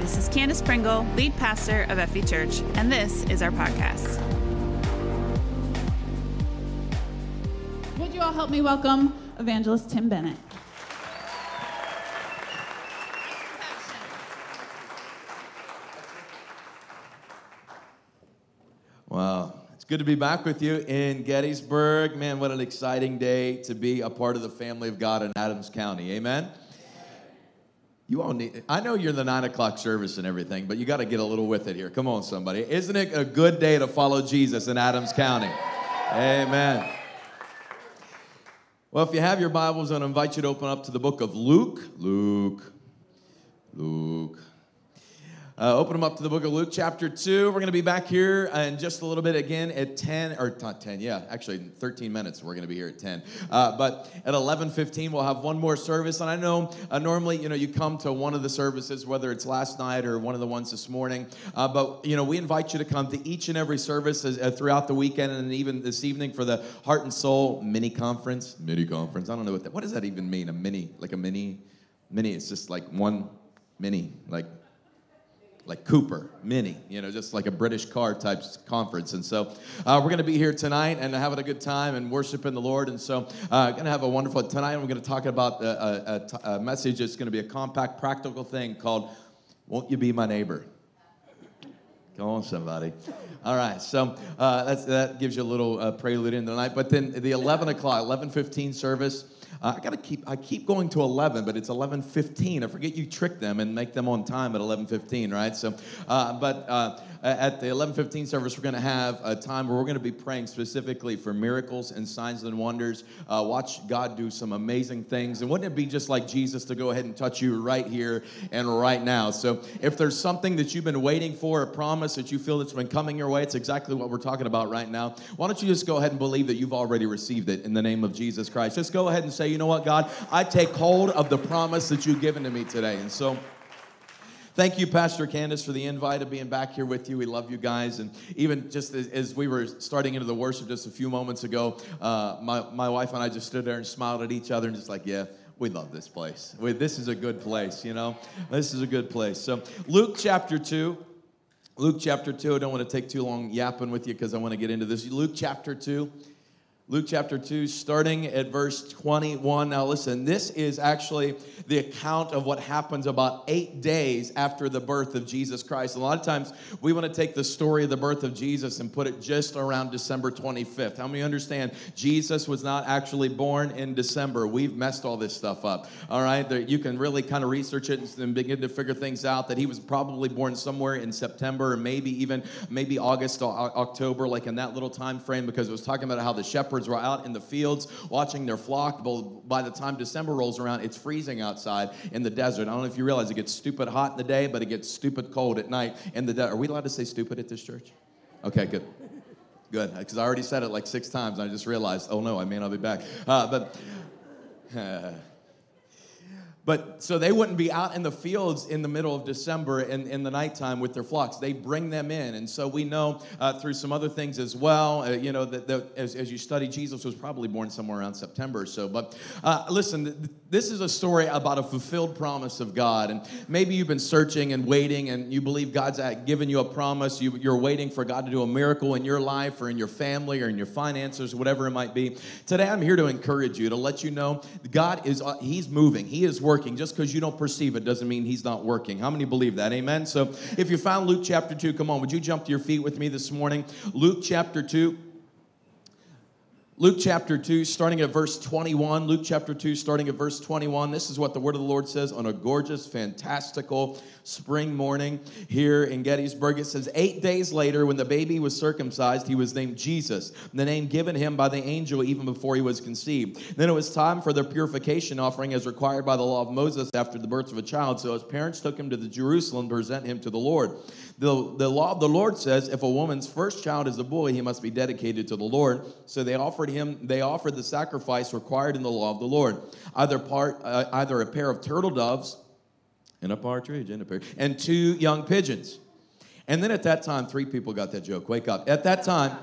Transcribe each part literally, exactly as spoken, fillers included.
this is Candace Pringle, lead pastor of Effie Church, and this is our podcast. Would you all help me welcome evangelist Tim Bennett? Wow. It's good to be back with you in Gettysburg. Man, what an exciting day to be a part of the family of God in Adams County. Amen? You all need, I know you're the nine o'clock service and everything, but you got to get a little with it here. Come on, somebody. Isn't it a good day to follow Jesus in Adams County? Amen. Well, if you have your Bibles, I'm going to invite you to open up to the book of Luke. Luke. Luke. Uh, open them up to the book of Luke, chapter two. We're going to be back here in just a little bit again at ten, or not ten, yeah, actually in thirteen minutes we're going to be here at ten. Uh, but at eleven fifteen we'll have one more service. And I know uh, normally, you know, you come to one of the services, whether it's last night or one of the ones this morning. Uh, but, you know, we invite you to come to each and every service as, uh, throughout the weekend and even this evening for the Heart and Soul mini conference. Mini conference. I don't know what that, what does that even mean? A mini, like a mini, mini, it's just like one mini, like. Like Cooper, Mini, you know, just like a British car type conference. And so uh, we're going to be here tonight and having a good time and worshiping the Lord. And so uh going to have a wonderful, tonight we're going to talk about a, a, a message that's going to be a compact, practical thing called, Won't You Be My Neighbor? Come on, somebody. All right, so uh, that's, that gives you a little uh, prelude into the night. But then the eleven o'clock, eleven fifteen service, Uh, I gotta keep. I keep going to eleven, but it's eleven fifteen. I forget you trick them and make them on time at eleven fifteen, right? So, uh, but uh, at the eleven fifteen service, we're gonna have a time where we're gonna be praying specifically for miracles and signs and wonders. Uh, watch God do some amazing things, and wouldn't it be just like Jesus to go ahead and touch you right here and right now? So, if there's something that you've been waiting for, a promise that you feel that's been coming your way, it's exactly what we're talking about right now. Why don't you just go ahead and believe that you've already received it in the name of Jesus Christ? Just go ahead and say, you know what, God, I take hold of the promise that you've given to me today. And so thank you, Pastor Candace, for the invite of being back here with you. We love you guys. And even just as, as we were starting into the worship just a few moments ago, uh, my, my wife and I just stood there and smiled at each other and just like, yeah, we love this place. We, this is a good place, you know. This is a good place. So Luke chapter two. Luke chapter two. I don't want to take too long yapping with you because I want to get into this. Luke chapter two. Luke chapter two, starting at verse twenty-one. Now listen, this is actually the account of what happens about eight days after the birth of Jesus Christ. A lot of times we want to take the story of the birth of Jesus and put it just around December twenty-fifth. How many understand Jesus was not actually born in December? We've messed all this stuff up, all right? You can really kind of research it and begin to figure things out that he was probably born somewhere in September or maybe even maybe August or October, like in that little time frame, because it was talking about how the shepherds were out in the fields watching their flock. By the time December rolls around, it's freezing outside in the desert. I don't know if you realize it gets stupid hot in the day, but it gets stupid cold at night. In the de- Are we allowed to say stupid at this church? Okay, good. Good, because I already said it like six times, and I just realized, oh no, I may not be back. Uh, but... Uh, But so they wouldn't be out in the fields in the middle of December in, in the nighttime with their flocks. They bring them in. And so we know uh, through some other things as well, uh, you know, that, that as, as you study, Jesus was probably born somewhere around September or so. But uh, listen, th- this is a story about a fulfilled promise of God. And maybe you've been searching and waiting and you believe God's given you a promise. You, you're waiting for God to do a miracle in your life or in your family or in your finances, whatever it might be. Today I'm here to encourage you, to let you know God is, uh, he's moving. He is working. Just because you don't perceive it doesn't mean he's not working. How many believe that? Amen? So if you found Luke chapter two, come on, would you jump to your feet with me this morning? Luke chapter two. Luke chapter two, starting at verse twenty-one. Luke chapter two, starting at verse twenty-one. This is what the word of the Lord says on a gorgeous, fantastical spring morning here in Gettysburg. It says, eight days later, when the baby was circumcised, he was named Jesus, the name given him by the angel even before he was conceived. Then it was time for their purification offering as required by the law of Moses after the birth of a child. So his parents took him to Jerusalem to present him to the Lord. The, the law of the Lord says, if a woman's first child is a boy, he must be dedicated to the Lord. So they offered him, they offered the sacrifice required in the law of the Lord, either part, uh, either a pair of turtle doves, and a partridge, and a pear, and two young pigeons. And then at that time, three people got that joke. Wake up! At that time,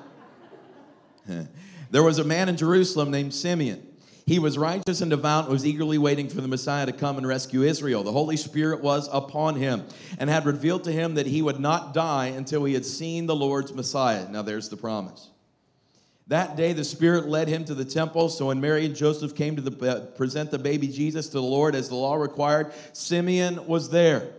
there was a man in Jerusalem named Simeon. He was righteous and devout and was eagerly waiting for the Messiah to come and rescue Israel. The Holy Spirit was upon him and had revealed to him that he would not die until he had seen the Lord's Messiah. Now there's the promise. That day the Spirit led him to the temple. So when Mary and Joseph came to the, uh, present the baby Jesus to the Lord as the law required, Simeon was there.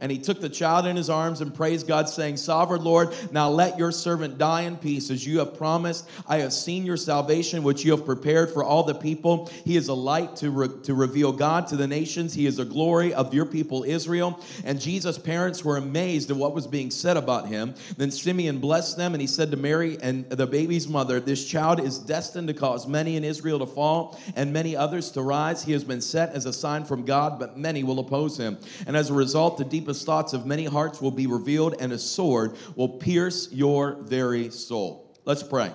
And he took the child in his arms and praised God, saying, Sovereign Lord, now let your servant die in peace, as you have promised. I have seen your salvation, which you have prepared for all the people. He is a light to, re to reveal God to the nations. He is the glory of your people, Israel. And Jesus' parents were amazed at what was being said about him. Then Simeon blessed them, and he said to Mary and the baby's mother, This child is destined to cause many in Israel to fall and many others to rise. He has been set as a sign from God, but many will oppose him. And as a result, the deepest thoughts of many hearts will be revealed, and a sword will pierce your very soul. Let's pray.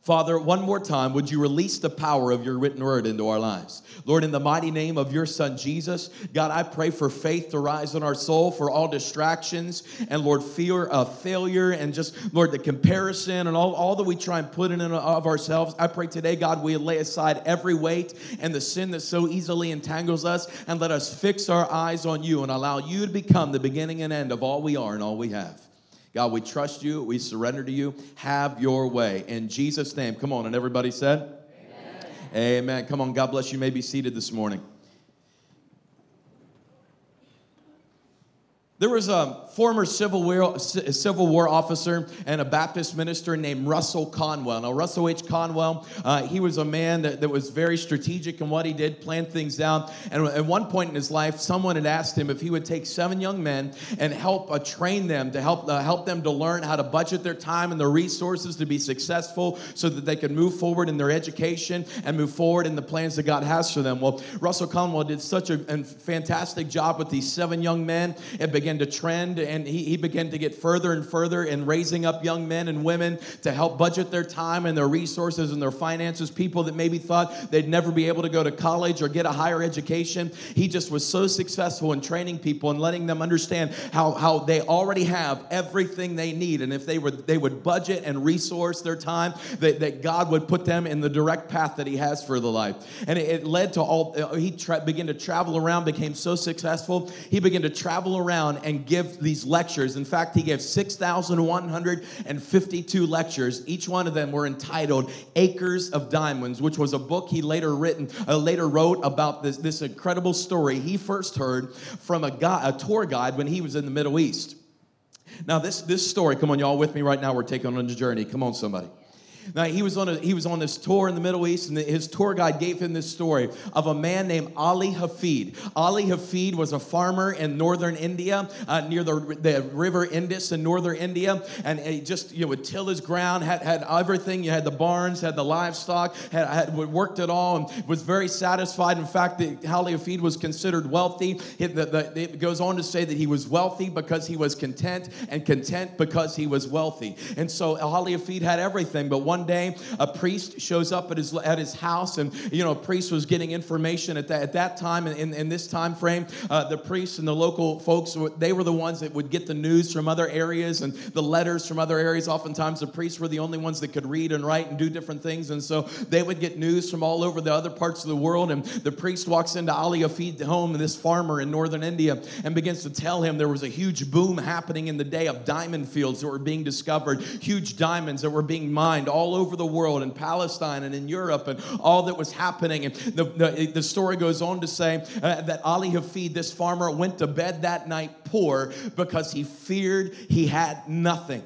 Father, one more time, would you release the power of your written word into our lives? Lord, in the mighty name of your son, Jesus, God, I pray for faith to rise in our soul, for all distractions, and Lord, fear of failure, and just, Lord, the comparison, and all, all that we try and put in and of ourselves. I pray today, God, we lay aside every weight and the sin that so easily entangles us, and let us fix our eyes on you and allow you to become the beginning and end of all we are and all we have. God, we trust you. We surrender to you. Have your way. In Jesus' name. Come on. And everybody said? Amen. Amen. Come on. God bless you. You may be seated this morning. There was a former Civil War, Civil War officer and a Baptist minister named Russell Conwell. Now, Russell H. Conwell, uh, he was a man that, that was very strategic in what he did, planned things out. And at one point in his life, someone had asked him if he would take seven young men and help uh, train them, to help, uh, help them to learn how to budget their time and their resources to be successful so that they could move forward in their education and move forward in the plans that God has for them. Well, Russell Conwell did such a, a fantastic job with these seven young men. It began to trend, and he, he began to get further and further in raising up young men and women to help budget their time and their resources and their finances, people that maybe thought they'd never be able to go to college or get a higher education. He just was so successful in training people and letting them understand how, how they already have everything they need, and if they would, they would budget and resource their time, that, that God would put them in the direct path that he has for their life. And it, it led to all, he began to travel around, became so successful, he began to travel around and give these lectures. In fact, he gave six thousand one hundred fifty-two lectures. Each one of them were entitled Acres of Diamonds, which was a book he later written, uh, later wrote about this, this incredible story he first heard from a, guy, a tour guide when he was in the Middle East. Now, this, this story, come on, y'all with me right now. We're taking on a journey. Come on, somebody. Now, he was on a, he was on this tour in the Middle East, and the, his tour guide gave him this story of a man named Ali Hafid. Ali Hafid was a farmer in northern India, uh, near the, the river Indus in northern India, and he just, you know, would till his ground, had, had everything. You had the barns, had the livestock, had, had worked it all, and was very satisfied. In fact, the, Ali Hafid was considered wealthy. It, the, the, it goes on to say that he was wealthy because he was content, and content because he was wealthy. And so Ali Hafid had everything, but one One day, a priest shows up at his at his house, and you know, a priest was getting information at that at that time. And in, in this time frame, uh, the priests and the local folks, they were the ones that would get the news from other areas and the letters from other areas. Oftentimes, the priests were the only ones that could read and write and do different things, and so they would get news from all over the other parts of the world. And the priest walks into Ali Hafid's home, this farmer in northern India, and begins to tell him there was a huge boom happening in the day of diamond fields that were being discovered, huge diamonds that were being mined all all over the world, in Palestine and in Europe, and all that was happening. And the, the, the story goes on to say uh, that Ali Hafid, this farmer, went to bed that night poor because he feared he had nothing.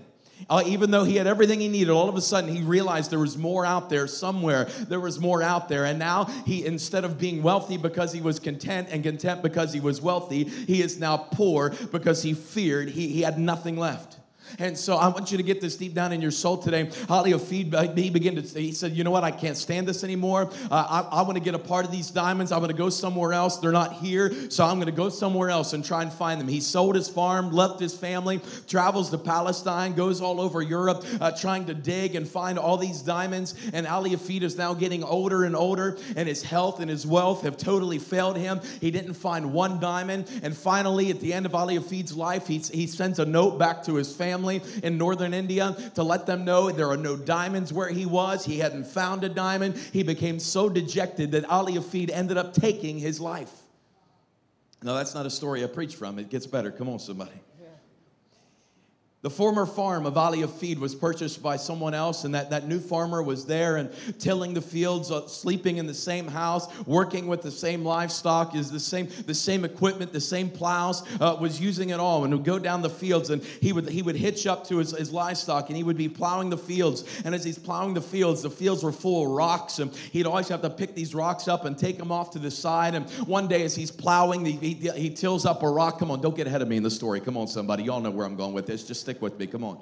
Uh, even though he had everything he needed, all of a sudden he realized there was more out there somewhere. There was more out there. And now he, instead of being wealthy because he was content and content because he was wealthy, he is now poor because he feared he, he had nothing left. And so I want you to get this deep down in your soul today. Ali Hafid, he began to say, he said, you know what, I can't stand this anymore. Uh, I, I want to get a part of these diamonds. I'm going to go somewhere else. They're not here, so I'm going to go somewhere else and try and find them. He sold his farm, left his family, travels to Palestine, goes all over Europe, uh, trying to dig and find all these diamonds. And Ali Hafid is now getting older and older, and his health and his wealth have totally failed him. He didn't find one diamond. And finally, at the end of Ali Hafid's life, he, he sends a note back to his family, family in northern India to let them know there are no diamonds where he was. He hadn't found a diamond. He became so dejected that Ali Hafid ended up taking his life. No, that's not a story I preach from. It gets better. Come on, somebody. The former farm of Ali Hafid was purchased by someone else, and that, that new farmer was there and tilling the fields, sleeping in the same house, working with the same livestock, is the same the same equipment, the same plows, uh, was using it all, and would go down the fields, and he would he would hitch up to his, his livestock, and he would be plowing the fields, and as he's plowing the fields, the fields were full of rocks, and he'd always have to pick these rocks up and take them off to the side, and one day as he's plowing, he, he, he tills up a rock. Come on, don't get ahead of me in the story. Come on, somebody. Y'all know where I'm going with this. Just stick with me. Come on.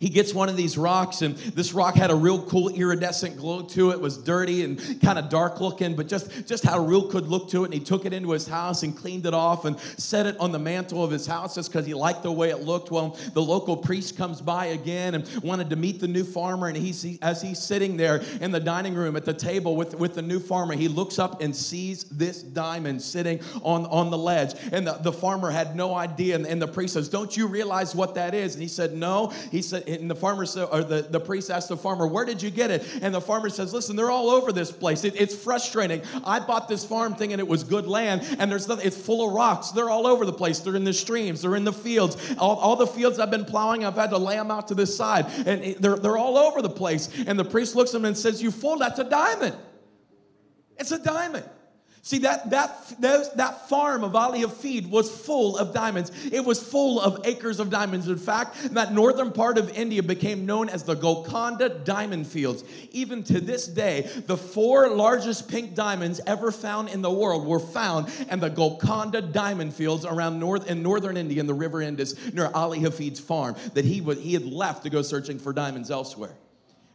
He gets one of these rocks, and this rock had a real cool iridescent glow to it. It was dirty and kind of dark looking, but just, just had a real good look to it, and he took it into his house and cleaned it off and set it on the mantle of his house just because he liked the way it looked. Well, the local priest comes by again and wanted to meet the new farmer, and he's, he, as he's sitting there in the dining room at the table with, with the new farmer, he looks up and sees this diamond sitting on, on the ledge, and the, the farmer had no idea, and, and the priest says, "Don't you realize what that is?" And he said, "No." He said, and the farmer said, or the, the priest asked the farmer, "Where did you get it?" And the farmer says, "Listen, they're all over this place. It, it's frustrating. I bought this farm thing and it was good land, and there's nothing, it's full of rocks. They're all over the place. They're in the streams. They're in the fields. All, all the fields I've been plowing, I've had to lay them out to this side, and it, they're they're all over the place." And the priest looks at him and says, "You fool, that's a diamond. It's a diamond." See, that that those, that farm of Ali Hafid was full of diamonds. It was full of acres of diamonds. In fact, that northern part of India became known as the Golconda Diamond Fields. Even to this day, the four largest pink diamonds ever found in the world were found in the Golconda Diamond Fields around north in northern India, in the river Indus, near Ali Hafid's farm that he would, he had left to go searching for diamonds elsewhere.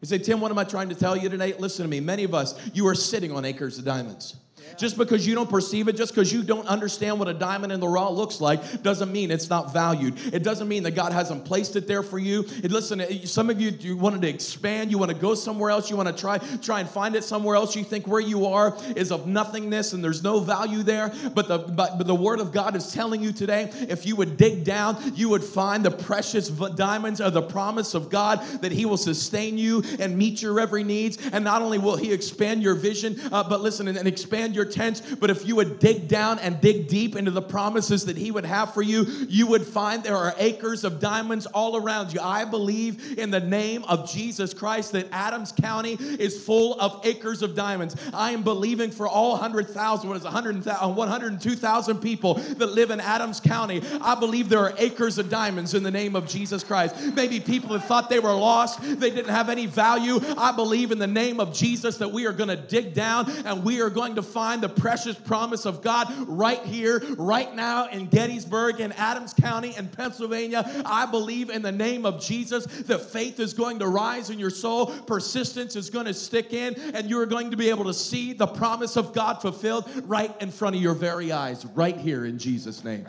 You say, "Tim, what am I trying to tell you today?" Listen to me. Many of us, you are sitting on acres of diamonds. Just because you don't perceive it, just because you don't understand what a diamond in the raw looks like, doesn't mean it's not valued. It doesn't mean that God hasn't placed it there for you. And listen, some of you, you wanted to expand. You want to go somewhere else. You want to try, try and find it somewhere else. You think where you are is of nothingness and there's no value there. But the, but, but the Word of God is telling you today, if you would dig down, you would find the precious diamonds of the promise of God that He will sustain you and meet your every needs. And not only will He expand your vision, uh, but listen, and, and expand your your tents, but if you would dig down and dig deep into the promises that He would have for you, you would find there are acres of diamonds all around you. I believe in the name of Jesus Christ that Adams County is full of acres of diamonds. I am believing for all one hundred thousand, what is one hundred two thousand people that live in Adams County. I believe there are acres of diamonds in the name of Jesus Christ. Maybe people have thought they were lost, they didn't have any value. I believe in the name of Jesus that we are going to dig down and we are going to find the precious promise of God right here, right now in Gettysburg, in Adams County, in Pennsylvania. I believe in the name of Jesus that faith is going to rise in your soul, persistence is going to stick in, and you're going to be able to see the promise of God fulfilled right in front of your very eyes, right here in Jesus' name.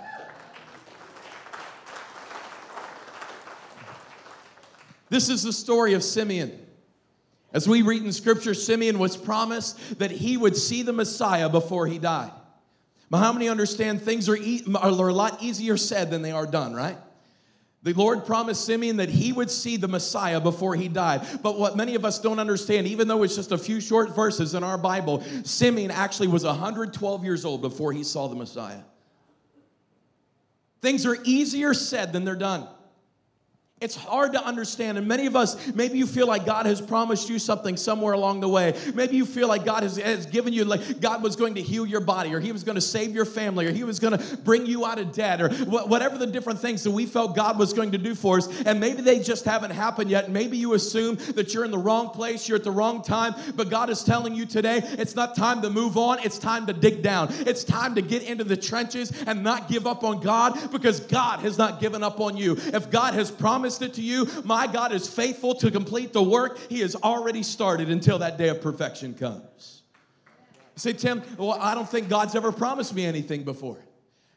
This is the story of Simeon. As we read in Scripture, Simeon was promised that he would see the Messiah before he died. But how many understand things are, e- are a lot easier said than they are done, right? The Lord promised Simeon that he would see the Messiah before he died. But what many of us don't understand, even though it's just a few short verses in our Bible, Simeon actually was one hundred twelve years old before he saw the Messiah. Things are easier said than they're done. It's hard to understand, and many of us, maybe you feel like God has promised you something somewhere along the way. Maybe you feel like God has, has given you, like God was going to heal your body, or He was going to save your family, or He was going to bring you out of debt, or wh- whatever the different things that we felt God was going to do for us, and maybe they just haven't happened yet. Maybe you assume that you're in the wrong place, you're at the wrong time, but God is telling you today, it's not time to move on, it's time to dig down. It's time to get into the trenches and not give up on God, because God has not given up on you. If God has promised it to you, my God is faithful to complete the work He has already started until that day of perfection comes. You say, "Tim, well, I don't think God's ever promised me anything before."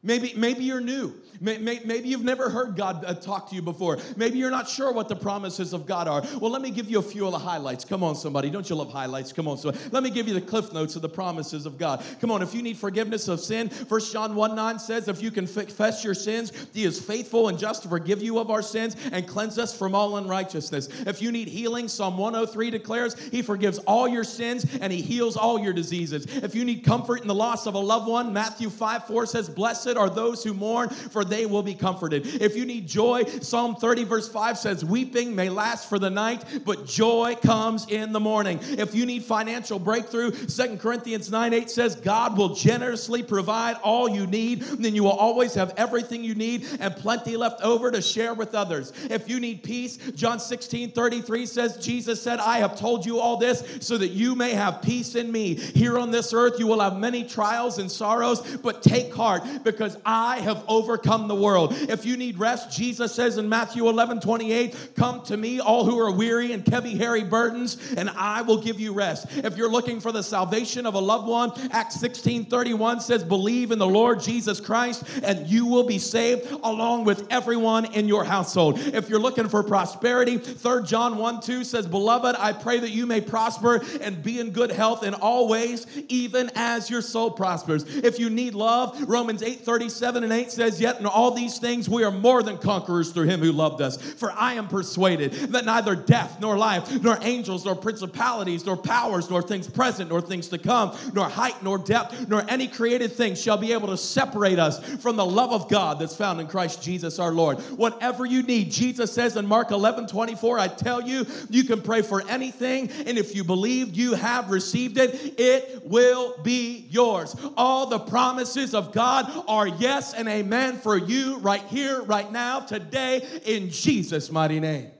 Maybe, maybe you're new. Maybe you've never heard God talk to you before. Maybe you're not sure what the promises of God are. Well, let me give you a few of the highlights. Come on, somebody. Don't you love highlights? Come on. So let me give you the cliff notes of the promises of God. Come on. If you need forgiveness of sin, First John one nine says, if you confess your sins, he is faithful and just to forgive you of our sins and cleanse us from all unrighteousness. If you need healing, Psalm one oh three declares, he forgives all your sins and he heals all your diseases. If you need comfort in the loss of a loved one, Matthew five four says, blessed are those who mourn, for they will be comforted. If you need joy, Psalm thirty verse five says, weeping may last for the night, but joy comes in the morning. If you need financial breakthrough, Second Corinthians nine eight says, God will generously provide all you need, and then you will always have everything you need and plenty left over to share with others. If you need peace, John sixteen thirty-three says, Jesus said, I have told you all this so that you may have peace in me. Here on this earth you will have many trials and sorrows, but take heart because I have overcome the world. If you need rest, Jesus says in Matthew eleven twenty-eight, come to me all who are weary and heavy, hairy burdens, and I will give you rest. If you're looking for the salvation of a loved one, Acts sixteen thirty-one says, believe in the Lord Jesus Christ and you will be saved along with everyone in your household. If you're looking for prosperity, Third John one two says, beloved, I pray that you may prosper and be in good health in all ways, even as your soul prospers. If you need love, Romans eight thirty-seven and eight says, yet in all these things we are more than conquerors through him who loved us. For I am persuaded that neither death nor life, nor angels, nor principalities, nor powers, nor things present, nor things to come, nor height, nor depth, nor any created thing shall be able to separate us from the love of God that's found in Christ Jesus our Lord. Whatever you need, Jesus says in Mark eleven twenty-four, I tell you, you can pray for anything, and if you believe you have received it, it will be yours. All the promises of God are yes and amen for you right here, right now, today, in Jesus' mighty name.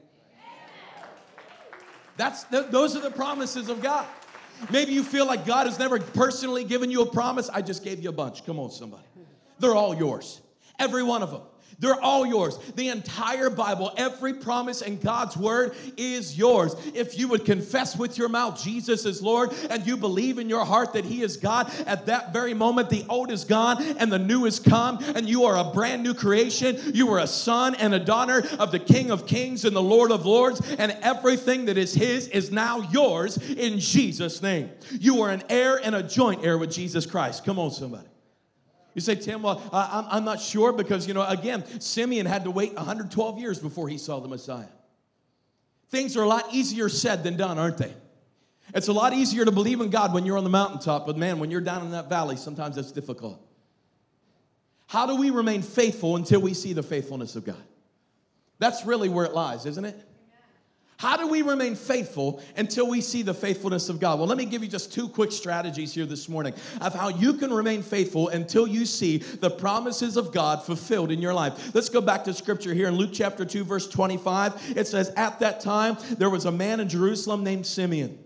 That's th- those are the promises of God. Maybe you feel like God has never personally given you a promise. I just gave you a bunch. Come on, somebody. They're all yours. Every one of them. They're all yours. The entire Bible, every promise in God's word is yours. If you would confess with your mouth Jesus is Lord and you believe in your heart that he is God, at that very moment the old is gone and the new is come and you are a brand new creation. You are a son and a daughter of the King of Kings and the Lord of Lords, and everything that is his is now yours in Jesus' name. You are an heir and a joint heir with Jesus Christ. Come on, somebody. You say, Tim, well, uh, I'm, I'm not sure because, you know, again, Simeon had to wait one hundred twelve years before he saw the Messiah. Things are a lot easier said than done, aren't they? It's a lot easier to believe in God when you're on the mountaintop, but man, when you're down in that valley, sometimes that's difficult. How do we remain faithful until we see the faithfulness of God? That's really where it lies, isn't it? How do we remain faithful until we see the faithfulness of God? Well, let me give you just two quick strategies here this morning of how you can remain faithful until you see the promises of God fulfilled in your life. Let's go back to scripture here in Luke chapter two, verse twenty-five. It says, at that time, there was a man in Jerusalem named Simeon.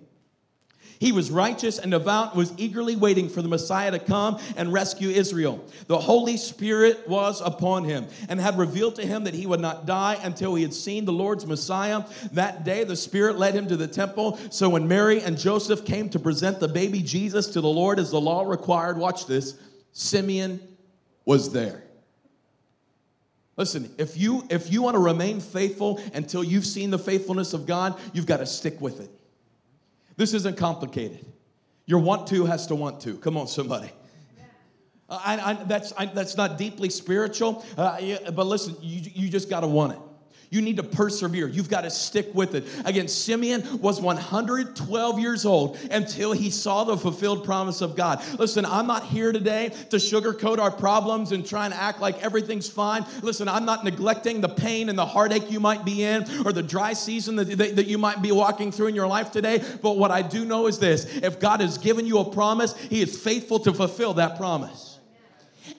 He was righteous and devout, was eagerly waiting for the Messiah to come and rescue Israel. The Holy Spirit was upon him and had revealed to him that he would not die until he had seen the Lord's Messiah. That day the Spirit led him to the temple. So when Mary and Joseph came to present the baby Jesus to the Lord as the law required, watch this, Simeon was there. Listen, if you, if you want to remain faithful until you've seen the faithfulness of God, you've got to stick with it. This isn't complicated. Your want to has to want to. Come on, somebody. Uh, I, I, that's, I, that's not deeply spiritual, uh, yeah, but listen, you, you just got to want it. You need to persevere. You've got to stick with it. Again, Simeon was one hundred twelve years old until he saw the fulfilled promise of God. Listen, I'm not here today to sugarcoat our problems and try and act like everything's fine. Listen, I'm not neglecting the pain and the heartache you might be in or the dry season that, that, that you might be walking through in your life today. But what I do know is this. If God has given you a promise, he is faithful to fulfill that promise.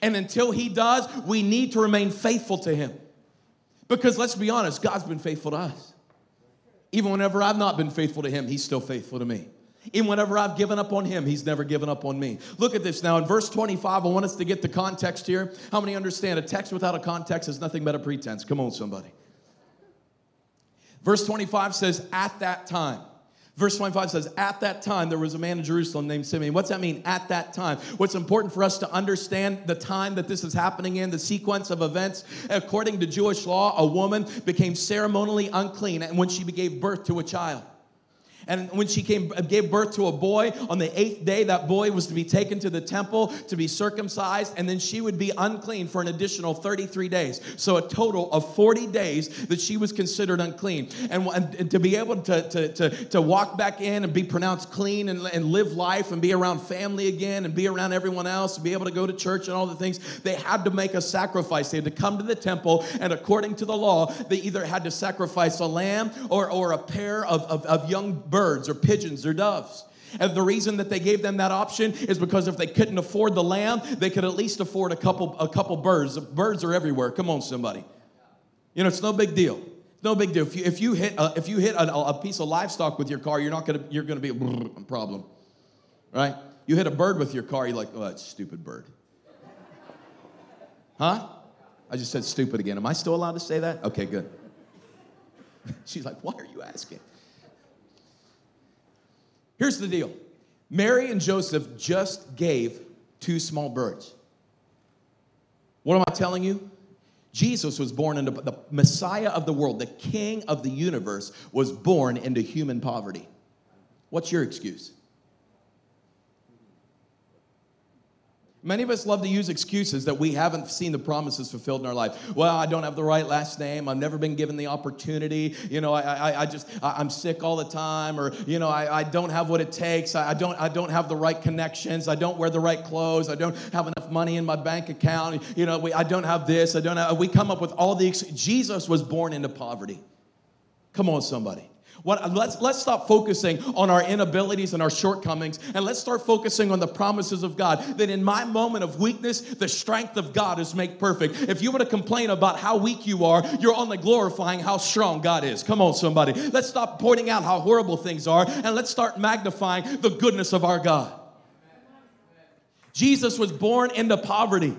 And until he does, we need to remain faithful to him. Because let's be honest, God's been faithful to us. Even whenever I've not been faithful to him, he's still faithful to me. Even whenever I've given up on him, he's never given up on me. Look at this now. In verse twenty-five, I want us to get the context here. How many understand a text without a context is nothing but a pretense? Come on, somebody. Verse twenty-five says, at that time. Verse twenty-five says, at that time, there was a man in Jerusalem named Simeon. What's that mean, at that time? What's important for us to understand the time that this is happening in, the sequence of events. According to Jewish law, a woman became ceremonially unclean when she gave birth to a child. And when she came, gave birth to a boy, on the eighth day, that boy was to be taken to the temple to be circumcised, and then she would be unclean for an additional thirty-three days. So a total of forty days that she was considered unclean. And, and to be able to, to, to, to walk back in and be pronounced clean and, and live life and be around family again and be around everyone else and be able to go to church and all the things, they had to make a sacrifice. They had to come to the temple, and according to the law, they either had to sacrifice a lamb or, or a pair of, of, of young birds. Birds or pigeons or doves. And the reason that they gave them that option is because if they couldn't afford the lamb, they could at least afford a couple a couple birds. Birds are everywhere. Come on, somebody. You know, it's no big deal. It's no big deal. If you if you hit a, if you hit a, a piece of livestock with your car, you're not gonna you're gonna be a problem, right? You hit a bird with your car, you're like, oh, that stupid bird, huh? I just said stupid again. Am I still allowed to say that? Okay, good. She's like, why are you asking? Here's the deal. Mary and Joseph just gave two small birds. What am I telling you? Jesus was born into the Messiah of the world, the King of the universe, was born into human poverty. What's your excuse? Many of us love to use excuses that we haven't seen the promises fulfilled in our life. Well, I don't have the right last name. I've never been given the opportunity. You know, I, I, I just, I, I'm sick all the time. Or, you know, I, I don't have what it takes. I, I don't, I don't have the right connections. I don't wear the right clothes. I don't have enough money in my bank account. You know, we, I don't have this. I don't have, we come up with all the excuses. Jesus was born into poverty. Come on, somebody. What, let's, let's stop focusing on our inabilities and our shortcomings, and let's start focusing on the promises of God, that in my moment of weakness, the strength of God is made perfect. If you were to complain about how weak you are, you're only glorifying how strong God is. Come on, somebody. Let's stop pointing out how horrible things are, and let's start magnifying the goodness of our God. Jesus was born into poverty.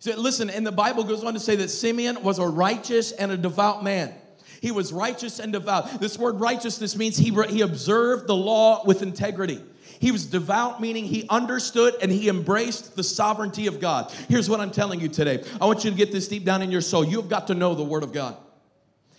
So listen, and the Bible goes on to say that Simeon was a righteous and a devout man. He was righteous and devout. This word righteousness means he, he observed the law with integrity. He was devout, meaning he understood and he embraced the sovereignty of God. Here's what I'm telling you today. I want you to get this deep down in your soul. You've got to know the Word of God.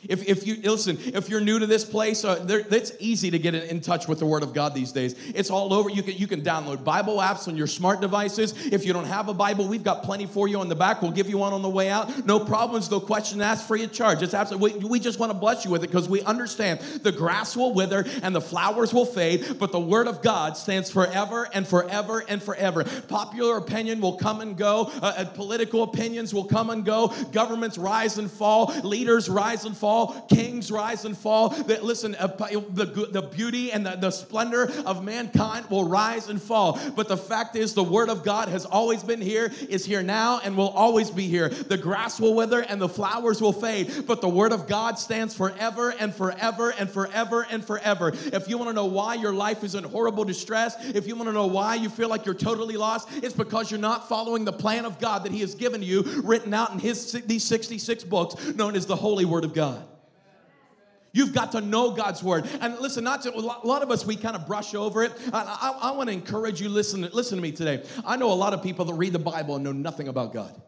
If, if you listen, if you're new to this place, uh, there, it's easy to get in, in touch with the Word of God these days. It's all over. You can, you can download Bible apps on your smart devices. If you don't have a Bible, we've got plenty for you on the back. We'll give you one on the way out. No problems, no question asked, free of charge. It's absolutely, we, we just want to bless you with it because we understand the grass will wither and the flowers will fade, but the Word of God stands forever and forever and forever. Popular opinion will come and go. Uh, uh, political opinions will come and go. Governments rise and fall. Leaders rise and fall. Fall, kings rise and fall. That, listen, uh, the, the beauty and the, the splendor of mankind will rise and fall. But the fact is, the Word of God has always been here, is here now, and will always be here. The grass will wither and the flowers will fade, but the Word of God stands forever and forever and forever and forever. If you want to know why your life is in horrible distress, if you want to know why you feel like you're totally lost, it's because you're not following the plan of God that He has given you, written out in His these sixty-six books, known as the Holy Word of God. You've got to know God's Word. And listen, not to, a lot of us, we kind of brush over it. I, I, I want to encourage you, listen, listen to me today. I know a lot of people that read the Bible and know nothing about God.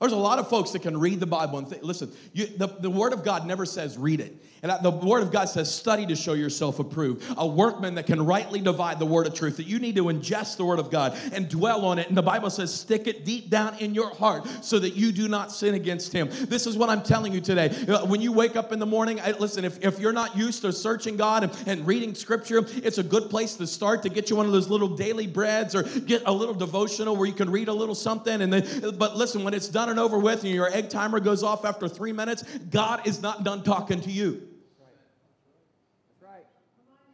There's a lot of folks that can read the Bible and think, listen, you, the, the Word of God never says read it. And the Word of God says study to show yourself approved. A workman that can rightly divide the word of truth, that you need to ingest the Word of God and dwell on it. And the Bible says stick it deep down in your heart so that you do not sin against Him. This is what I'm telling you today. When you wake up in the morning, I, listen, if, if you're not used to searching God and, and reading Scripture, it's a good place to start, to get you one of those little daily breads or get a little devotional where you can read a little something. And then, but listen, when it's done and over with and your egg timer goes off after three minutes, God is not done talking to you.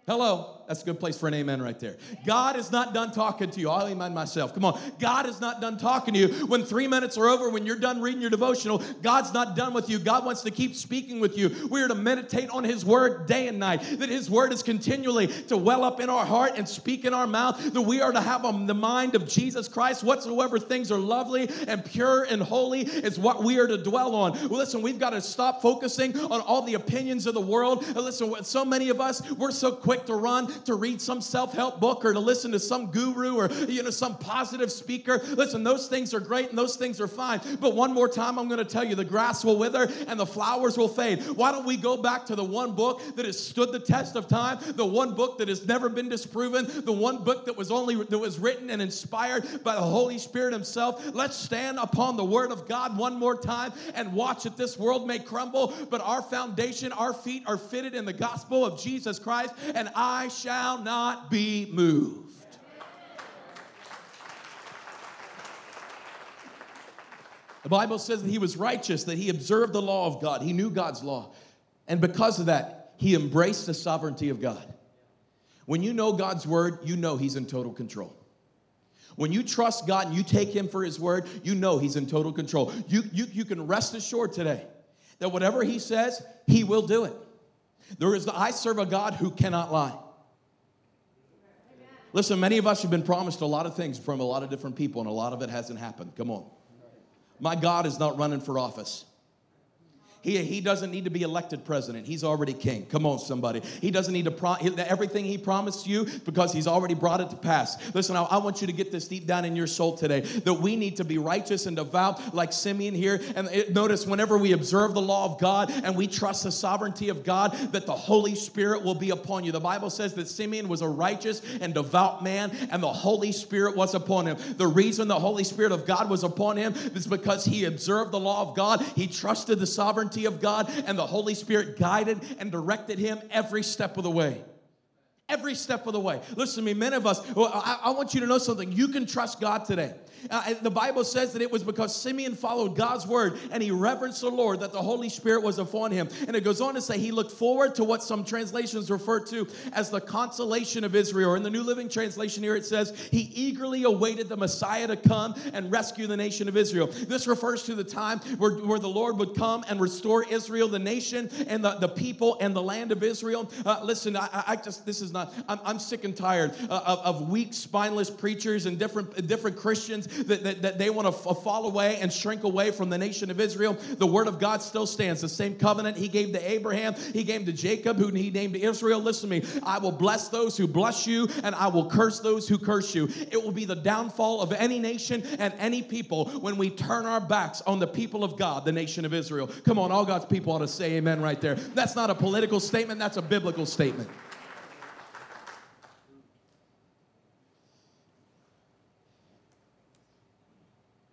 Hello. That's a good place for an amen right there. God is not done talking to you. I'll amen myself. Come on. God is not done talking to you. When three minutes are over, when you're done reading your devotional, God's not done with you. God wants to keep speaking with you. We are to meditate on His Word day and night, that His Word is continually to well up in our heart and speak in our mouth, that we are to have the mind of Jesus Christ. Whatsoever things are lovely and pure and holy is what we are to dwell on. Well, listen, we've got to stop focusing on all the opinions of the world. And listen, so many of us, we're so quick to run to read some self-help book or to listen to some guru or, you know, some positive speaker. Listen, those things are great and those things are fine. But one more time, I'm going to tell you, the grass will wither and the flowers will fade. Why don't we go back to the one book that has stood the test of time, the one book that has never been disproven, the one book that was only that was written and inspired by the Holy Spirit Himself. Let's stand upon the Word of God one more time and watch that this world may crumble, but our foundation, our feet are fitted in the gospel of Jesus Christ, and I shall not be moved. The Bible says that he was righteous, that he observed the law of God. He knew God's law. And because of that, he embraced the sovereignty of God. When you know God's word, you know he's in total control. When you trust God and you take him for his word, you know he's in total control. You, you, you can rest assured today that whatever he says, he will do it. There is the, I serve a God who cannot lie. Listen, many of us have been promised a lot of things from a lot of different people, and a lot of it hasn't happened. Come on. My God is not running for office. He, he doesn't need to be elected president. He's already king. Come on, somebody. He doesn't need to pro- everything he promised you, because he's already brought it to pass. Listen, I, I want you to get this deep down in your soul today, that we need to be righteous and devout like Simeon here. And it, notice, whenever we observe the law of God and we trust the sovereignty of God, that the Holy Spirit will be upon you. The Bible says that Simeon was a righteous and devout man, and the Holy Spirit was upon him. The reason the Holy Spirit of God was upon him is because he observed the law of God. He trusted the sovereignty of God, and the Holy Spirit guided and directed him every step of the way. Every step of the way. Listen to me, many of us, I, I want you to know something. You can trust God today. Uh, the Bible says that it was because Simeon followed God's word and he reverenced the Lord that the Holy Spirit was upon him. And it goes on to say he looked forward to what some translations refer to as the consolation of Israel. In the New Living Translation here, it says he eagerly awaited the Messiah to come and rescue the nation of Israel. This refers to the time where, where the Lord would come and restore Israel, the nation and the, the people and the land of Israel. Uh, listen, I, I just, this is not, I'm, I'm sick and tired uh, of, of weak, spineless preachers and different, different Christians That, that, that they want to f- fall away and shrink away from the nation of Israel. The word of God still stands. The same covenant he gave to Abraham, he gave to Jacob, who he named to Israel. Listen to me. I will bless those who bless you, and I will curse those who curse you. It will be the downfall of any nation and any people when we turn our backs on the people of God, the nation of Israel. Come on, all God's people ought to say amen right there. That's not a political statement. That's a biblical statement.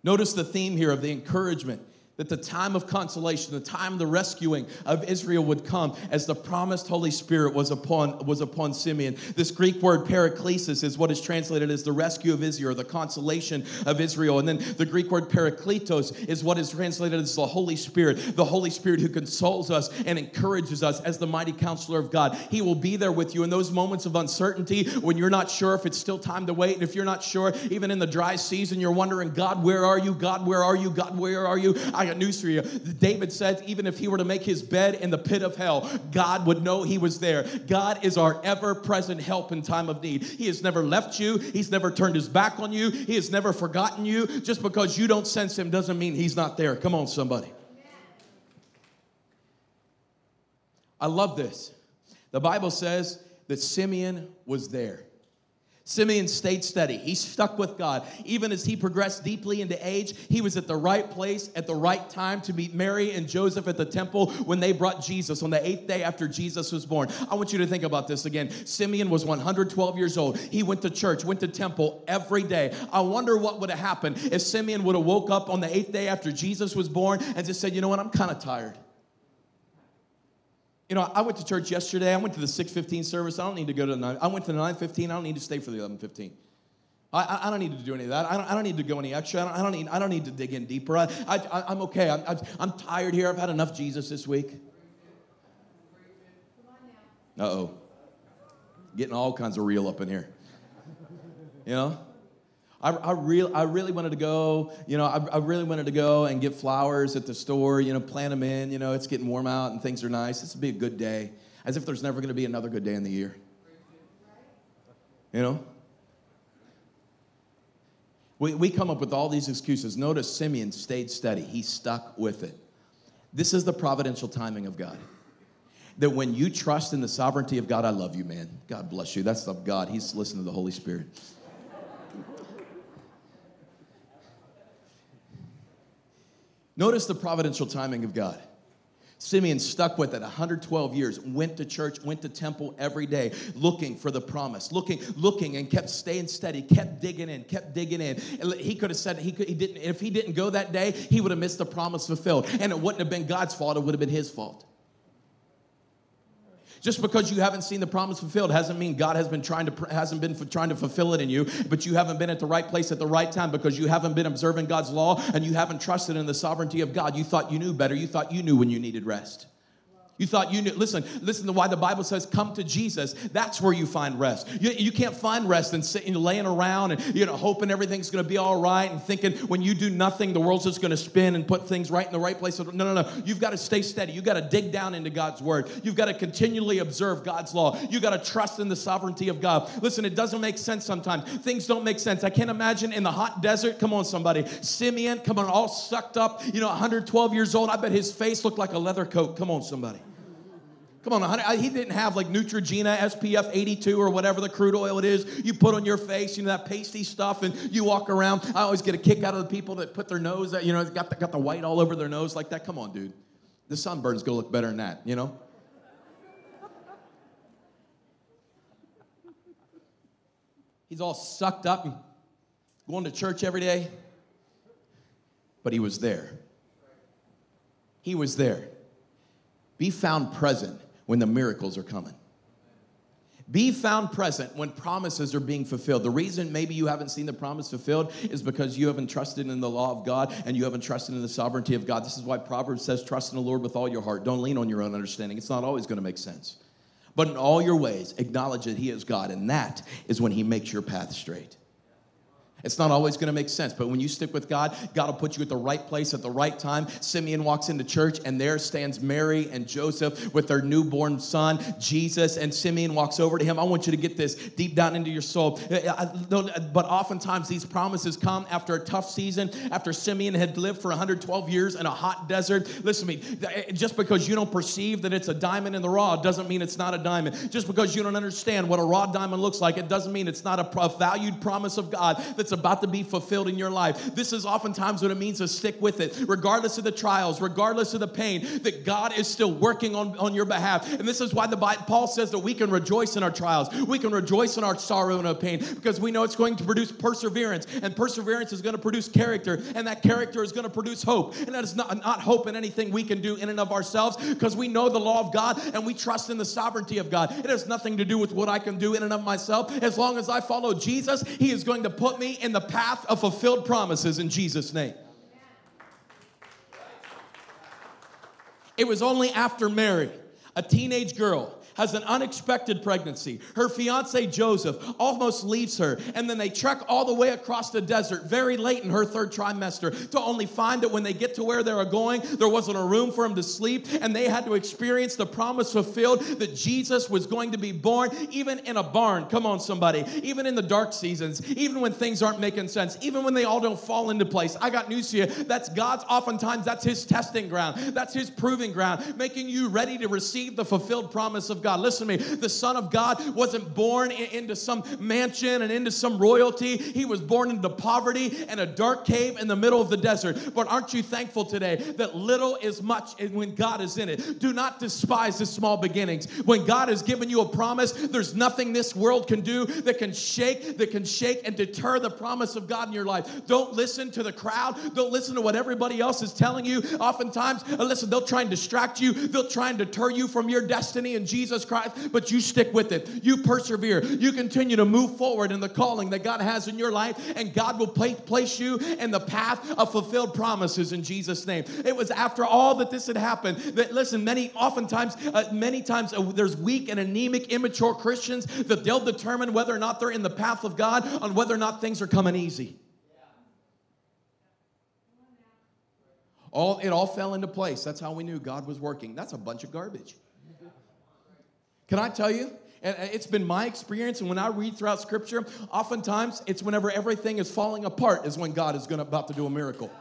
Notice the theme here of the encouragement that the time of consolation, the time of the rescuing of Israel would come as the promised Holy Spirit was upon, was upon Simeon. This Greek word paraklesis is what is translated as the rescue of Israel, the consolation of Israel. And then the Greek word parakletos is what is translated as the Holy Spirit, the Holy Spirit who consoles us and encourages us as the mighty counselor of God. He will be there with you in those moments of uncertainty when you're not sure if it's still time to wait. And if you're not sure, even in the dry season, you're wondering, God, where are you? God, where are you? God, where are you? I I got news for you. David said, even if he were to make his bed in the pit of hell, God would know he was there. God is our ever-present help in time of need. He has never left you. He's never turned his back on you. He has never forgotten you. Just because you don't sense him doesn't mean he's not there. Come on, somebody. I love this. The Bible says that Simeon was there. Simeon stayed steady. He stuck with God. Even as he progressed deeply into age, he was at the right place at the right time to meet Mary and Joseph at the temple when they brought Jesus on the eighth day after Jesus was born. I want you to think about this again. Simeon was one hundred twelve years old. He went to church, went to temple every day. I wonder what would have happened if Simeon would have woke up on the eighth day after Jesus was born and just said, you know what, I'm kind of tired. You know, I went to church yesterday. I went to the six fifteen service. I don't need to go to the nine. I went to the nine fifteen. I don't need to stay for the eleven fifteen. I, I, I don't need to do any of that. I don't, I don't need to go any extra. I don't, I don't need. I don't need to dig in deeper. I, I, I'm okay. I'm, I'm I'm tired here. I've had enough Jesus this week. Uh oh. getting all kinds of real up in here. You know? I, I, re- I really wanted to go, you know, I, I really wanted to go and get flowers at the store, you know, plant them in, you know, it's getting warm out and things are nice. This would be a good day, as if there's never going to be another good day in the year. You know? We, we come up with all these excuses. Notice Simeon stayed steady. He stuck with it. This is the providential timing of God. That when you trust in the sovereignty of God, I love you, man. God bless you. That's of God. He's listening to the Holy Spirit. Notice the providential timing of God. Simeon stuck with it one hundred twelve years, went to church, went to temple every day, looking for the promise, looking, looking, and kept staying steady, kept digging in, kept digging in. He could have said he could, he didn't. If he didn't go that day, he would have missed the promise fulfilled, and it wouldn't have been God's fault. It would have been his fault. Just because you haven't seen the promise fulfilled hasn't mean God has been trying to hasn't been trying to fulfill it in you, but you haven't been at the right place at the right time because you haven't been observing God's law and you haven't trusted in the sovereignty of God. You thought you knew better. You thought you knew when you needed rest. You thought you knew. Listen, listen to why the Bible says, "Come to Jesus." That's where you find rest. You, you can't find rest in sitting, laying around, and you know, hoping everything's going to be all right, and thinking when you do nothing, the world's just going to spin and put things right in the right place. No, no, no. You've got to stay steady. You've got to dig down into God's word. You've got to continually observe God's law. You've got to trust in the sovereignty of God. Listen, it doesn't make sense sometimes. Things don't make sense. I can't imagine in the hot desert. Come on, somebody. Simeon, come on, all sucked up. You know, one hundred twelve years old. I bet his face looked like a leather coat. Come on, somebody. Come on, he didn't have like Neutrogena, S P F eighty-two, or whatever the crude oil it is you put on your face, you know, that pasty stuff, and you walk around. I always get a kick out of the people that put their nose, you know, got the, got the white all over their nose like that. Come on, dude. The sunburn's going to look better than that, you know? He's all sucked up and going to church every day, but he was there. He was there. Be found present when the miracles are coming. Be found present when promises are being fulfilled. The reason maybe you haven't seen the promise fulfilled is because you haven't trusted in the law of God and you haven't trusted in the sovereignty of God. This is why Proverbs says, trust in the Lord with all your heart. Don't lean on your own understanding. It's not always going to make sense. But in all your ways, acknowledge that he is God, and that is when he makes your path straight. It's not always going to make sense, but when you stick with God, God will put you at the right place at the right time. Simeon walks into church, and there stands Mary and Joseph with their newborn son, Jesus, and Simeon walks over to him. I want you to get this deep down into your soul. But oftentimes, these promises come after a tough season, after Simeon had lived for one hundred twelve years in a hot desert. Listen to me, just because you don't perceive that it's a diamond in the raw doesn't mean it's not a diamond. Just because you don't understand what a raw diamond looks like, it doesn't mean it's not a valued promise of God that's about to be fulfilled in your life. This is oftentimes what it means to stick with it, regardless of the trials, regardless of the pain, that God is still working on, on your behalf. And this is why the Bible, Paul says that we can rejoice in our trials. We can rejoice in our sorrow and our pain because we know it's going to produce perseverance, and perseverance is going to produce character, and that character is going to produce hope. And that is not, not hope in anything we can do in and of ourselves because we know the law of God and we trust in the sovereignty of God. It has nothing to do with what I can do in and of myself. As long as I follow Jesus, he is going to put me in the path of fulfilled promises in Jesus' name. It was only after Mary, a teenage girl, has an unexpected pregnancy. Her fiancé, Joseph, almost leaves her, and then they trek all the way across the desert very late in her third trimester to only find that when they get to where they were going, there wasn't a room for him to sleep, and they had to experience the promise fulfilled that Jesus was going to be born, even in a barn. Come on, somebody. Even in the dark seasons, even when things aren't making sense, even when they all don't fall into place. I got news to you. That's God's, oftentimes, that's his testing ground. That's his proving ground, making you ready to receive the fulfilled promise of God. God. Listen to me. The Son of God wasn't born into some mansion and into some royalty. He was born into poverty and a dark cave in the middle of the desert. But aren't you thankful today that little is much when God is in it? Do not despise the small beginnings. When God has given you a promise, there's nothing this world can do that can shake, that can shake and deter the promise of God in your life. Don't listen to the crowd. Don't listen to what everybody else is telling you. Oftentimes, listen, they'll try and distract you. They'll try and deter you from your destiny in Jesus' Jesus Christ, but you stick with it. You persevere. You continue to move forward in the calling that God has in your life, and God will place you in the path of fulfilled promises in Jesus' name. It was after all that this had happened that, listen, many, oftentimes, uh, many times uh, there's weak and anemic, immature Christians that they'll determine whether or not they're in the path of God on whether or not things are coming easy. All, it all fell into place. That's how we knew God was working. That's a bunch of garbage. Can I tell you? And it's been my experience, and when I read throughout Scripture, oftentimes it's whenever everything is falling apart is when God is gonna, about to do a miracle.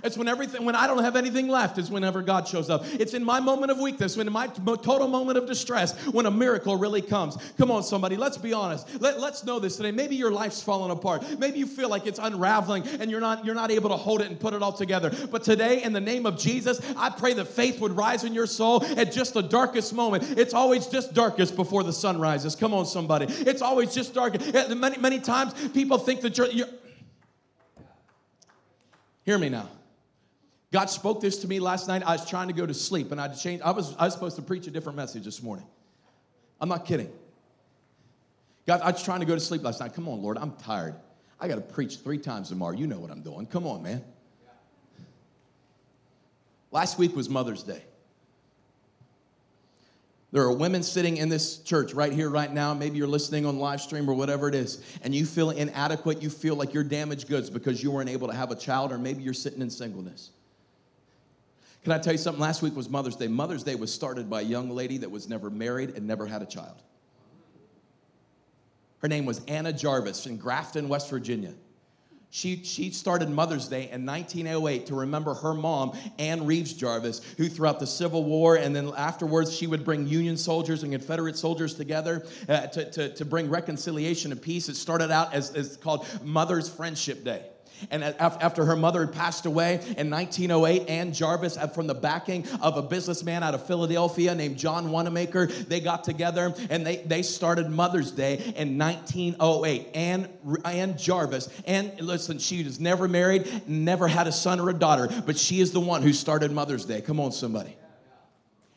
It's when everything, when I don't have anything left is whenever God shows up. It's in my moment of weakness, when in my total moment of distress, when a miracle really comes. Come on, somebody, let's be honest. Let, let's know this today. Maybe your life's falling apart. Maybe you feel like it's unraveling and you're not, you're not able to hold it and put it all together. But today, in the name of Jesus, I pray that faith would rise in your soul at just the darkest moment. It's always just darkest before the sun rises. Come on, somebody. It's always just dark. Many, many times people think that you're, you're... Hear me now. God spoke this to me last night. I was trying to go to sleep, and I changed. I was I was supposed to preach a different message this morning. I'm not kidding. God, I was trying to go to sleep last night. Come on, Lord, I'm tired. I got to preach three times tomorrow. You know what I'm doing. Come on, man. Last week was Mother's Day. There are women sitting in this church right here, right now. Maybe you're listening on live stream or whatever it is, and you feel inadequate. You feel like you're damaged goods because you weren't able to have a child, or maybe you're sitting in singleness. Can I tell you something? Last week was Mother's Day. Mother's Day was started by a young lady that was never married and never had a child. Her name was Anna Jarvis in Grafton, West Virginia. She, she started Mother's Day in nineteen oh eight to remember her mom, Ann Reeves Jarvis, who throughout the Civil War and then afterwards she would bring Union soldiers and Confederate soldiers together uh, to, to, to bring reconciliation and peace. It started out as, as called Mother's Friendship Day. And after her mother had passed away in nineteen oh eight, Ann Jarvis, from the backing of a businessman out of Philadelphia named John Wanamaker, they got together and they, they started Mother's Day in nineteen oh eight. Ann, Ann Jarvis, Ann, listen, she was never married, never had a son or a daughter, but she is the one who started Mother's Day. Come on, somebody.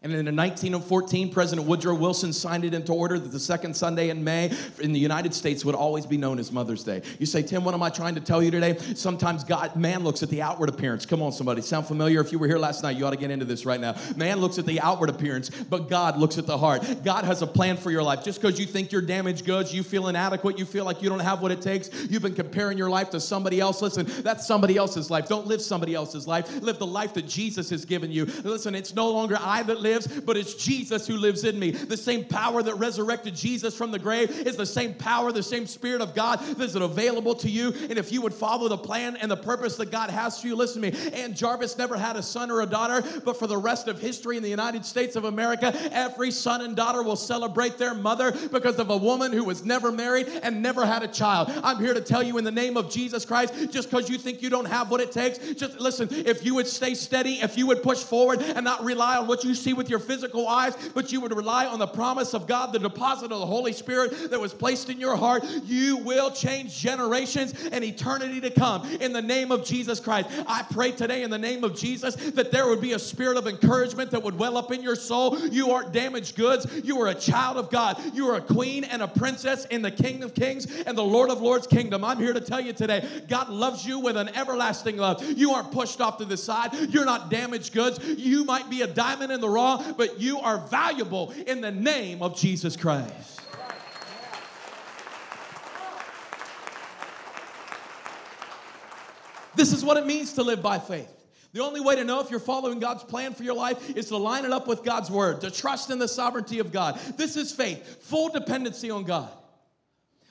And then in nineteen fourteen, President Woodrow Wilson signed it into order that the second Sunday in May in the United States would always be known as Mother's Day. You say, Tim, what am I trying to tell you today? Sometimes God, man looks at the outward appearance. Come on, somebody. Sound familiar? If you were here last night, you ought to get into this right now. Man looks at the outward appearance, but God looks at the heart. God has a plan for your life. Just because you think you're damaged goods, you feel inadequate, you feel like you don't have what it takes, you've been comparing your life to somebody else. Listen, that's somebody else's life. Don't live somebody else's life. Live the life that Jesus has given you. Listen, it's no longer I that live, but it's Jesus who lives in me. The same power that resurrected Jesus from the grave is the same power, the same Spirit of God that is available to you. And if you would follow the plan and the purpose that God has for you, listen to me. Ann Jarvis never had a son or a daughter, but for the rest of history in the United States of America, every son and daughter will celebrate their mother because of a woman who was never married and never had a child. I'm here to tell you in the name of Jesus Christ, just because you think you don't have what it takes, just listen, if you would stay steady, if you would push forward and not rely on what you see with your physical eyes, but you would rely on the promise of God, the deposit of the Holy Spirit that was placed in your heart, you will change generations and eternity to come in the name of Jesus Christ. I pray today in the name of Jesus that there would be a spirit of encouragement that would well up in your soul. You aren't damaged goods. You are a child of God. You are a queen and a princess in the King of Kings and the Lord of Lords kingdom. I'm here to tell you today, God loves you with an everlasting love. You aren't pushed off to the side. You're not damaged goods. You might be a diamond in the rough, but you are valuable in the name of Jesus Christ. This is what it means to live by faith. The only way to know if you're following God's plan for your life is to line it up with God's word, to trust in the sovereignty of God. This is faith, full dependency on God.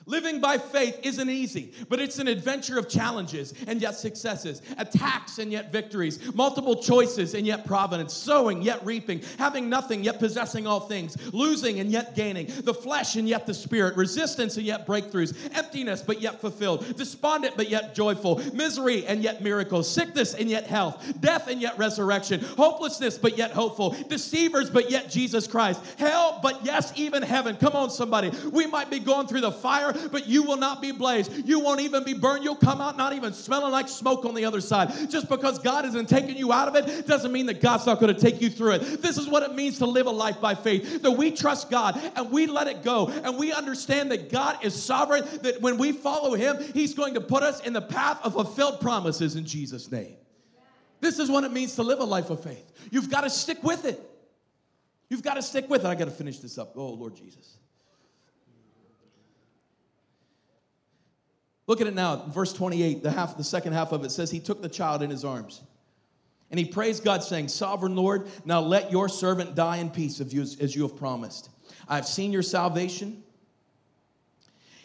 Living by faith isn't easy, but it's an adventure of challenges and yet successes, attacks and yet victories, multiple choices and yet providence, sowing yet reaping, having nothing yet possessing all things, losing and yet gaining, the flesh and yet the spirit, resistance and yet breakthroughs, emptiness but yet fulfilled, despondent but yet joyful, misery and yet miracles, sickness and yet health, death and yet resurrection, hopelessness but yet hopeful, deceivers but yet Jesus Christ, hell but yes, even heaven. Come on, somebody. We might be going through the fire fire, but you will not be blazed. You won't even be burned. You'll come out not even smelling like smoke on the other side. Just because God isn't taking you out of it doesn't mean that God's not going to take you through it. This is what it means to live a life by faith, that we trust God and we let it go, and we understand that God is sovereign, that when we follow him, he's going to put us in the path of fulfilled promises in Jesus' name. This is what it means to live a life of faith. You've got to stick with it. You've got to stick with it. I got to finish this up. Oh, Lord Jesus. Look at it now. Verse twenty-eight, the, half, the second half of it says, he took the child in his arms. And he praised God, saying, Sovereign Lord, now let your servant die in peace of you, as you have promised. I have seen your salvation,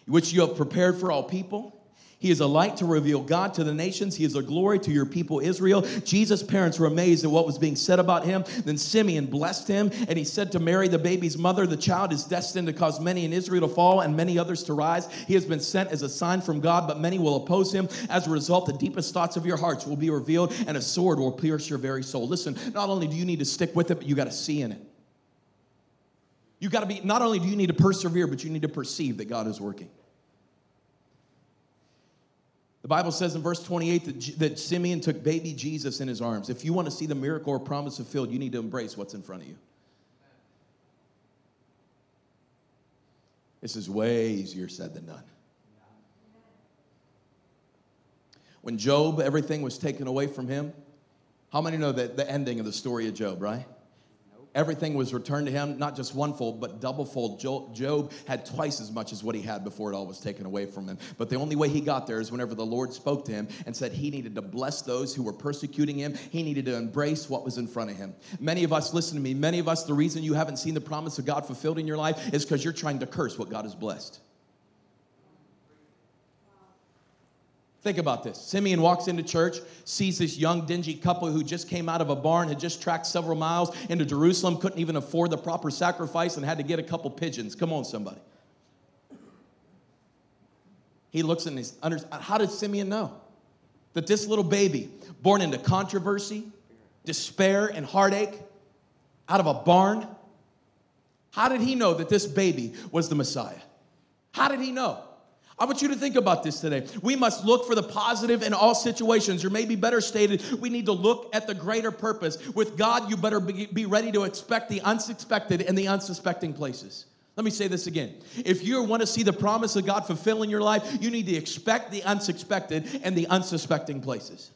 which you have prepared for all people. He is a light to reveal God to the nations. He is a glory to your people, Israel. Jesus' parents were amazed at what was being said about him. Then Simeon blessed him, and he said to Mary, the baby's mother, the child is destined to cause many in Israel to fall and many others to rise. He has been sent as a sign from God, but many will oppose him. As a result, the deepest thoughts of your hearts will be revealed, and a sword will pierce your very soul. Listen, not only do you need to stick with it, but you got to see in it. You got to be, not only do you need to persevere, but you need to perceive that God is working. The Bible says in verse twenty-eight that, that Simeon took baby Jesus in his arms. If you want to see the miracle or promise fulfilled, you need to embrace what's in front of you. This is way easier said than done. When Job, everything was taken away from him. How many know that the ending of the story of Job, right? Everything was returned to him, not just one-fold, but double-fold. Job had twice as much as what he had before it all was taken away from him. But the only way he got there is whenever the Lord spoke to him and said he needed to bless those who were persecuting him. He needed to embrace what was in front of him. Many of us, listen to me, many of us, the reason you haven't seen the promise of God fulfilled in your life is because you're trying to curse what God has blessed. Think about this. Simeon walks into church, sees this young, dingy couple who just came out of a barn, had just tracked several miles into Jerusalem, couldn't even afford the proper sacrifice, and had to get a couple pigeons. Come on, somebody. He looks and he understands. How did Simeon know that this little baby, born into controversy, despair, and heartache, out of a barn, how did he know that this baby was the Messiah? How did he know? I want you to think about this today. We must look for the positive in all situations, or maybe better stated, we need to look at the greater purpose. With God, you better be ready to expect the unexpected in the unsuspecting places. Let me say this again. If you want to see the promise of God fulfill in your life, you need to expect the unexpected in the unsuspecting places.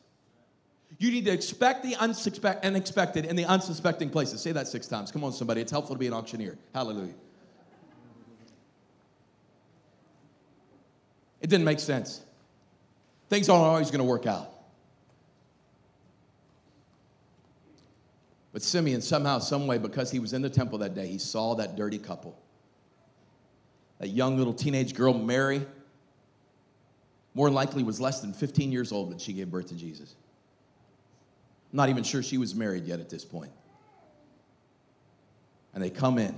You need to expect the unexpected in the unsuspecting places. Say that six times. Come on, somebody. It's helpful to be an auctioneer. Hallelujah. It didn't make sense. Things aren't always going to work out. But Simeon, somehow, someway, because he was in the temple that day, he saw that dirty couple. That young little teenage girl, Mary, more likely was less than fifteen years old when she gave birth to Jesus. I'm not even sure she was married yet at this point. And they come in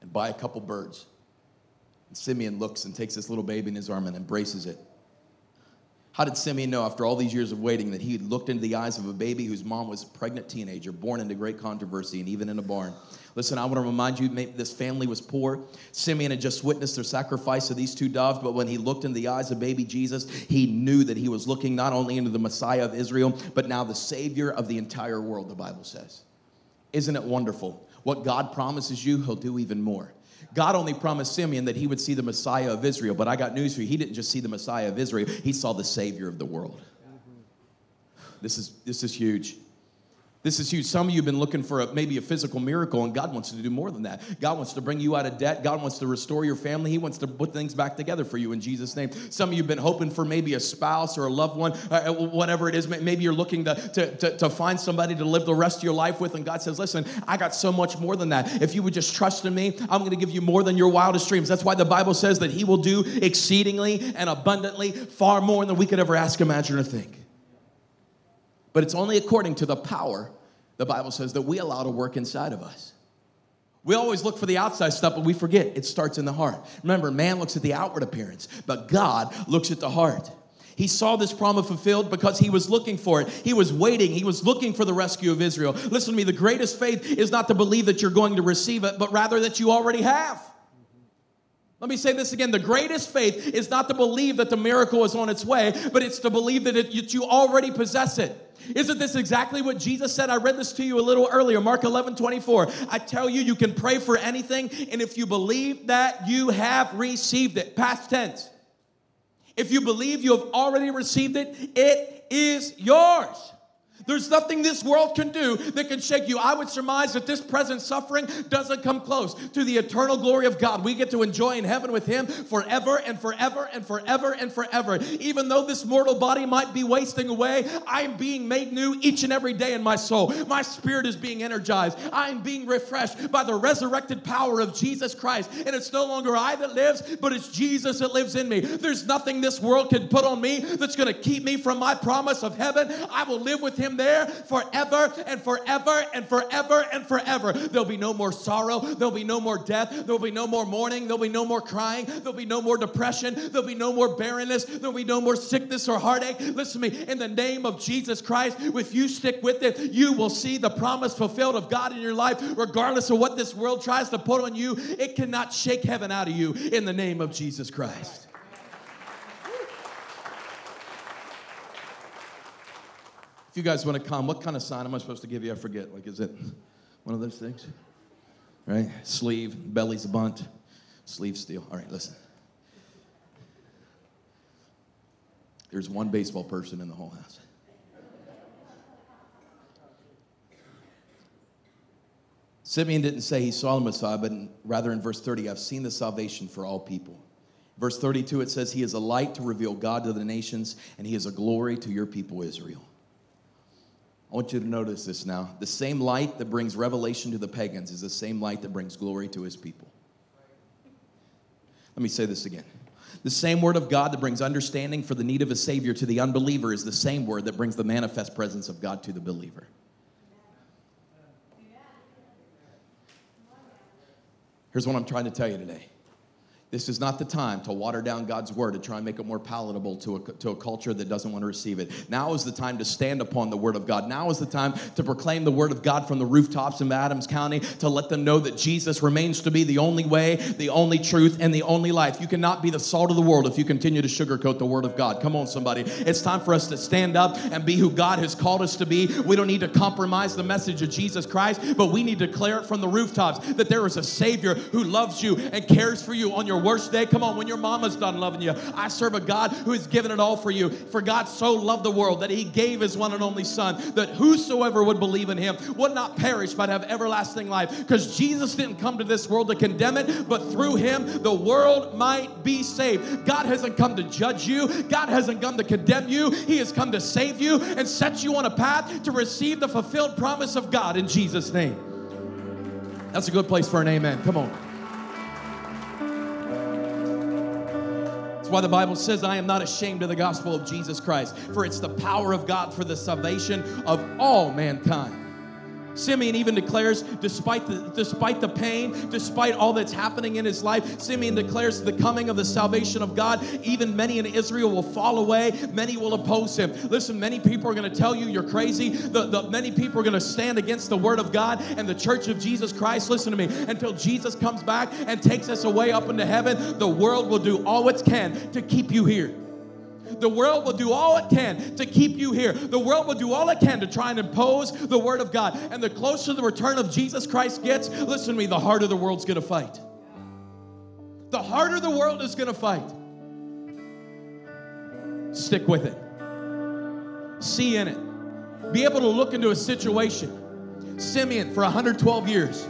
and buy a couple birds. And Simeon looks and takes this little baby in his arm and embraces it. How did Simeon know after all these years of waiting that he had looked into the eyes of a baby whose mom was a pregnant teenager, born into great controversy and even in a barn? Listen, I want to remind you, this family was poor. Simeon had just witnessed their sacrifice of these two doves, but when he looked in the eyes of baby Jesus, he knew that he was looking not only into the Messiah of Israel, but now the Savior of the entire world, the Bible says. Isn't it wonderful? What God promises you, he'll do even more. God only promised Simeon that he would see the Messiah of Israel, but I got news for you. He didn't just see the Messiah of Israel. He saw the Savior of the world. This is, this is huge. This is huge. Some of you have been looking for a, maybe a physical miracle, and God wants to do more than that. God wants to bring you out of debt. God wants to restore your family. He wants to put things back together for you in Jesus' name. Some of you have been hoping for maybe a spouse or a loved one, uh, whatever it is. Maybe you're looking to, to, to, to find somebody to live the rest of your life with, and God says, listen, I got so much more than that. If you would just trust in me, I'm going to give you more than your wildest dreams. That's why the Bible says that he will do exceedingly and abundantly far more than we could ever ask, imagine, or think. But it's only according to the power, the Bible says, that we allow to work inside of us. We always look for the outside stuff, but we forget it starts in the heart. Remember, man looks at the outward appearance, but God looks at the heart. He saw this promise fulfilled because he was looking for it. He was waiting. He was looking for the rescue of Israel. Listen to me, the greatest faith is not to believe that you're going to receive it, but rather that you already have. Let me say this again. The greatest faith is not to believe that the miracle is on its way, but it's to believe that, it, that you already possess it. Isn't this exactly what Jesus said? I read this to you a little earlier, Mark eleven twenty-four. I tell you, you can pray for anything, and if you believe that, you have received it. Past tense. If you believe you have already received it, it is yours. There's nothing this world can do that can shake you. I would surmise that this present suffering doesn't come close to the eternal glory of God. We get to enjoy in heaven with Him forever and forever and forever and forever. Even though this mortal body might be wasting away, I'm being made new each and every day in my soul. My spirit is being energized. I'm being refreshed by the resurrected power of Jesus Christ. And it's no longer I that lives, but it's Jesus that lives in me. There's nothing this world can put on me that's going to keep me from my promise of heaven. I will live with Him there forever and forever and forever and forever. There'll be no more sorrow. There'll be no more death. There'll be no more mourning. There'll be no more crying. There'll be no more depression. There'll be no more barrenness. There'll be no more sickness or heartache. Listen to me. In the name of Jesus Christ, if you stick with it, you will see the promise fulfilled of God in your life, regardless of what this world tries to put on you. It cannot shake heaven out of you in the name of Jesus Christ. If you guys want to come, what kind of sign am I supposed to give you? I forget. Like, is it one of those things? Right? Sleeve, belly's a bunt, sleeve steel. All right, listen. There's one baseball person in the whole house. Simeon didn't say he saw the Messiah, but rather in verse thirty, I've seen the salvation for all people. Verse thirty-two, it says, He is a light to reveal God to the nations, and He is a glory to your people Israel. I want you to notice this now. The same light that brings revelation to the pagans is the same light that brings glory to His people. Let me say this again. The same word of God that brings understanding for the need of a Savior to the unbeliever is the same word that brings the manifest presence of God to the believer. Here's what I'm trying to tell you today. This is not the time to water down God's word to try and make it more palatable to a, to a culture that doesn't want to receive it. Now is the time to stand upon the word of God. Now is the time to proclaim the word of God from the rooftops in Adams County to let them know that Jesus remains to be the only way, the only truth, and the only life. You cannot be the salt of the world if you continue to sugarcoat the word of God. Come on, somebody. It's time for us to stand up and be who God has called us to be. We don't need to compromise the message of Jesus Christ, but we need to declare it from the rooftops that there is a Savior who loves you and cares for you on your worst day. Come on, when your mama's done loving you, I serve a God who has given it all for you. For God so loved the world that He gave His one and only Son, that whosoever would believe in Him would not perish but have everlasting life. Because Jesus didn't come to this world to condemn it, but through Him the world might be saved. God hasn't come to judge you. God hasn't come to condemn you. He has come to save you and set you on a path to receive the fulfilled promise of God in Jesus' name. That's a good place for an amen. Come on. Why the Bible says, I am not ashamed of the gospel of Jesus Christ, for it's the power of God for the salvation of all mankind. Simeon even declares, despite the, despite the pain, despite all that's happening in his life, Simeon declares the coming of the salvation of God. Even many in Israel will fall away. Many will oppose him. Listen, many people are going to tell you you're crazy. The, the, many people are going to stand against the word of God and the church of Jesus Christ. Listen to me. Until Jesus comes back and takes us away up into heaven, the world will do all it can to keep you here. The world will do all it can to keep you here. The world will do all it can to try and impose the word of God. And the closer the return of Jesus Christ gets, listen to me, the harder the world's going to fight. The harder the world is going to fight. Stick with it. See in it. Be able to look into a situation. Simeon, for one hundred twelve years.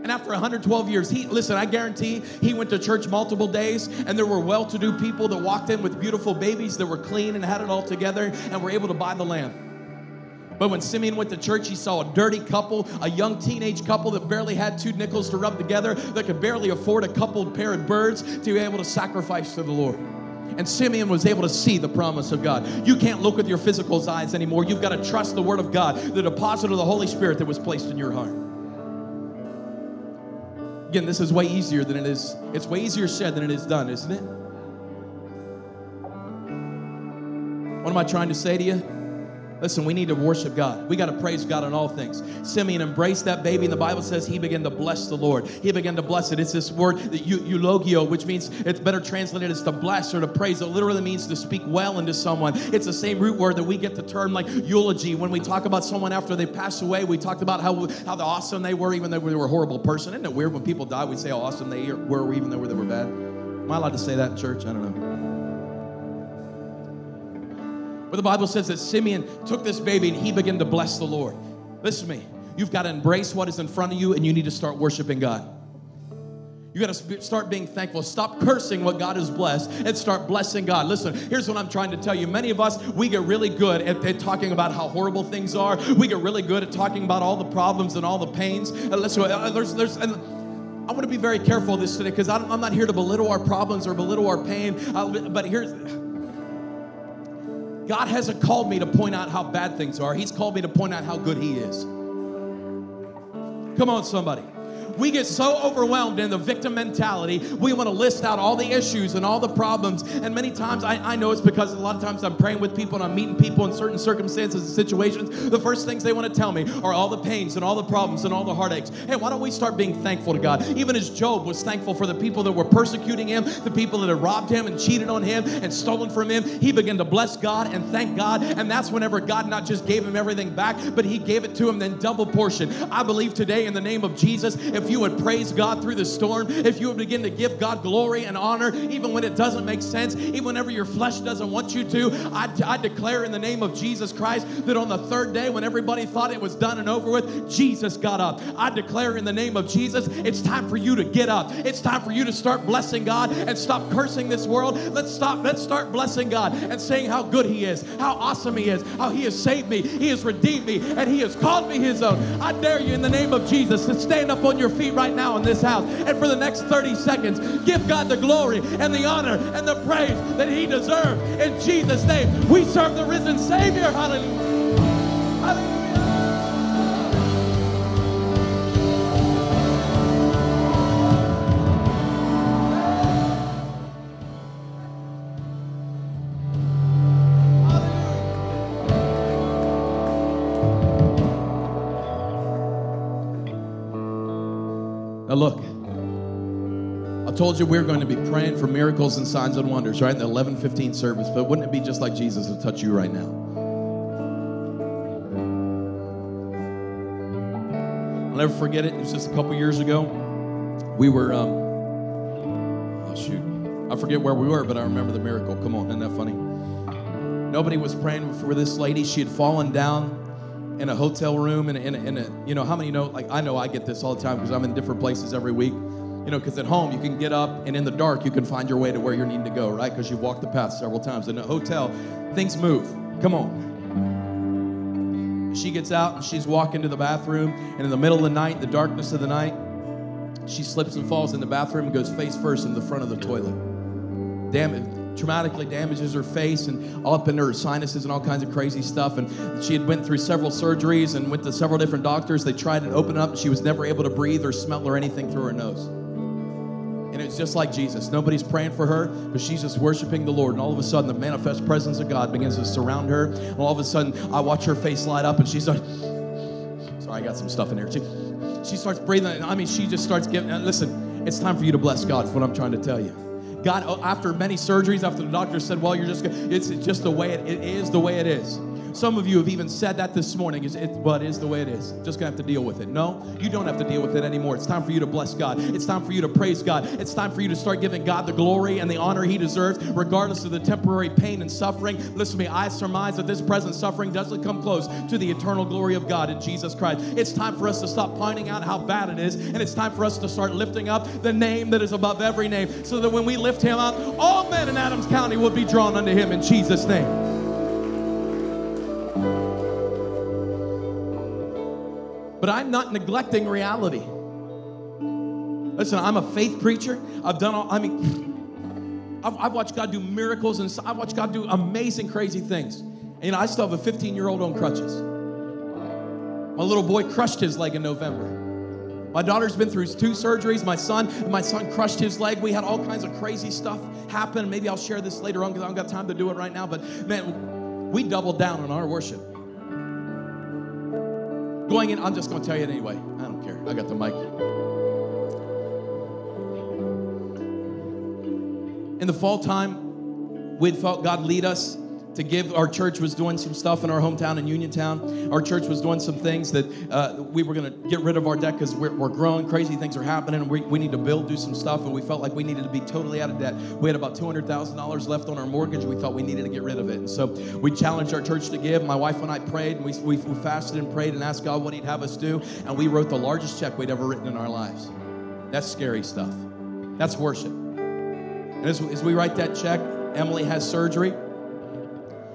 And after one hundred twelve years, he, listen, I guarantee he went to church multiple days, and there were well-to-do people that walked in with beautiful babies that were clean and had it all together and were able to buy the lamb. But when Simeon went to church, he saw a dirty couple, a young teenage couple that barely had two nickels to rub together, that could barely afford a coupled pair of birds to be able to sacrifice to the Lord. And Simeon was able to see the promise of God. You can't look with your physical eyes anymore. You've got to trust the word of God, the deposit of the Holy Spirit that was placed in your heart. Again, this is way easier than it is. It's way easier said than it is done, isn't it? What am I trying to say to you? Listen, we need to worship God. We got to praise God in all things. Simeon embraced that baby, and the Bible says he began to bless the Lord. He began to bless it. It's this word, eulogio, which means, it's better translated as to bless or to praise. It literally means to speak well into someone. It's the same root word that we get the term like eulogy. When we talk about someone after they pass away, we talked about how, how awesome they were, even though they were a horrible person. Isn't it weird when people die, we say how awesome they were, even though they were bad? Am I allowed to say that in church? I don't know. But the Bible says that Simeon took this baby and he began to bless the Lord. Listen to me. You've got to embrace what is in front of you, and you need to start worshiping God. You got to start being thankful. Stop cursing what God has blessed and start blessing God. Listen, here's what I'm trying to tell you. Many of us, we get really good at, at talking about how horrible things are. We get really good at talking about all the problems and all the pains. And listen, there's... there's and, I want to be very careful of this today, because I'm, I'm not here to belittle our problems or belittle our pain. I, but here's... God hasn't called me to point out how bad things are. He's called me to point out how good He is. Come on, somebody. We get so overwhelmed in the victim mentality. We want to list out all the issues and all the problems. And many times, I, I know it's because a lot of times I'm praying with people and I'm meeting people in certain circumstances and situations. The first things they want to tell me are all the pains and all the problems and all the heartaches. Hey, why don't we start being thankful to God? Even as Job was thankful for the people that were persecuting him, the people that had robbed him and cheated on him and stolen from him, he began to bless God and thank God. And that's whenever God not just gave him everything back, but He gave it to him in double portion. I believe today in the name of Jesus, if If you would praise God through the storm, if you would begin to give God glory and honor, even when it doesn't make sense, even whenever your flesh doesn't want you to, I, I declare in the name of Jesus Christ that on the third day, when everybody thought it was done and over with, Jesus got up. I declare in the name of Jesus, it's time for you to get up. It's time for you to start blessing God and stop cursing this world. Let's stop. Let's start blessing God and saying how good He is, how awesome He is, how He has saved me, He has redeemed me, and He has called me His own. I dare you in the name of Jesus to stand up on your feet right now in this house, and for the next thirty seconds give God the glory and the honor and the praise that He deserves. In Jesus' name, we serve the risen Savior. Hallelujah. Hallelujah. Now look, I told you we we're going to be praying for miracles and signs and wonders, right? In the eleven fifteen service, but wouldn't it be just like Jesus to touch you right now? I'll never forget it. It was just a couple years ago. We were, um, oh shoot, I forget where we were, but I remember the miracle. Come on, isn't that funny? Nobody was praying for this lady. She had fallen down in a hotel room, and in, in, in a, you know, how many know, like, I know I get this all the time because I'm in different places every week, you know, because at home you can get up and in the dark you can find your way to where you're needing to go, right? Because you've walked the path several times. In a hotel, things move. Come on. She gets out and she's walking to the bathroom, and in the middle of the night, the darkness of the night, she slips and falls in the bathroom and goes face first in the front of the toilet. Damn it. Traumatically damages her face and all up in her sinuses and all kinds of crazy stuff. And she had went through several surgeries and went to several different doctors. They tried to open up. And she was never able to breathe or smell or anything through her nose. And it's just like Jesus. Nobody's praying for her, but she's just worshiping the Lord. And all of a sudden, the manifest presence of God begins to surround her. And all of a sudden, I watch her face light up, and she's like, sorry, I got some stuff in there. She, she starts breathing. I mean, she just starts giving. Listen, it's time for you to bless God is what I'm trying to tell you. God, after many surgeries, after the doctor said, well, you're just, it's just the way it, it is the way it is. Some of you have even said that this morning, is it, but it is the way it is. Just going to have to deal with it. No, you don't have to deal with it anymore. It's time for you to bless God. It's time for you to praise God. It's time for you to start giving God the glory and the honor He deserves, regardless of the temporary pain and suffering. Listen to me, I surmise that this present suffering doesn't come close to the eternal glory of God in Jesus Christ. It's time for us to stop pointing out how bad it is, and it's time for us to start lifting up the name that is above every name, so that when we lift Him up, all men in Adams County will be drawn unto Him in Jesus' name. But I'm not neglecting reality. Listen, I'm a faith preacher. I've done all, I mean, I've, I've watched God do miracles, and I've watched God do amazing, crazy things. And you know, I still have a fifteen-year-old on crutches. My little boy crushed his leg in November. My daughter's been through two surgeries. My son, my son crushed his leg. We had all kinds of crazy stuff happen. Maybe I'll share this later on because I don't got time to do it right now. But man, we doubled down on our worship. going in, I'm just going to tell you it anyway. I don't care. I got the mic. In the fall time, we felt God lead us to give. Our church was doing some stuff in our hometown in Uniontown. Our church was doing some things that uh, we were going to get rid of our debt because we're, we're growing. Crazy things are happening, and we, we need to build, do some stuff, and we felt like we needed to be totally out of debt. We had about two hundred thousand dollars left on our mortgage. We thought we needed to get rid of it, and so we challenged our church to give. My wife and I prayed, and we, we, we fasted and prayed and asked God what He'd have us do, and we wrote the largest check we'd ever written in our lives. That's scary stuff. That's worship. And as, as we write that check, Emily has surgery.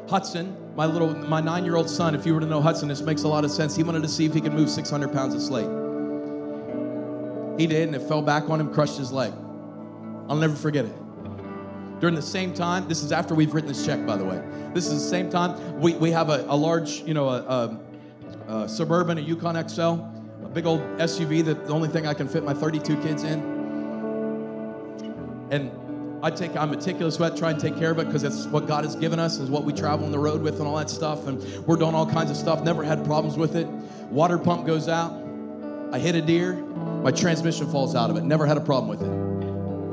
Hudson, my little, my nine-year-old son, if you were to know Hudson, this makes a lot of sense. He wanted to see if he could move six hundred pounds of slate. He did, and it fell back on him, crushed his leg. I'll never forget it. During the same time, this is after we've written this check, by the way. This is the same time. We, we have a, a large, you know, a, a, a Suburban, a Yukon X L, a big old S U V that the only thing I can fit my thirty-two kids in. And I take, I'm meticulous about trying to take care of it because that's what God has given us, is what we travel on the road with and all that stuff. And we're doing all kinds of stuff. Never had problems with it. Water pump goes out. I hit a deer. My transmission falls out of it. Never had a problem with it.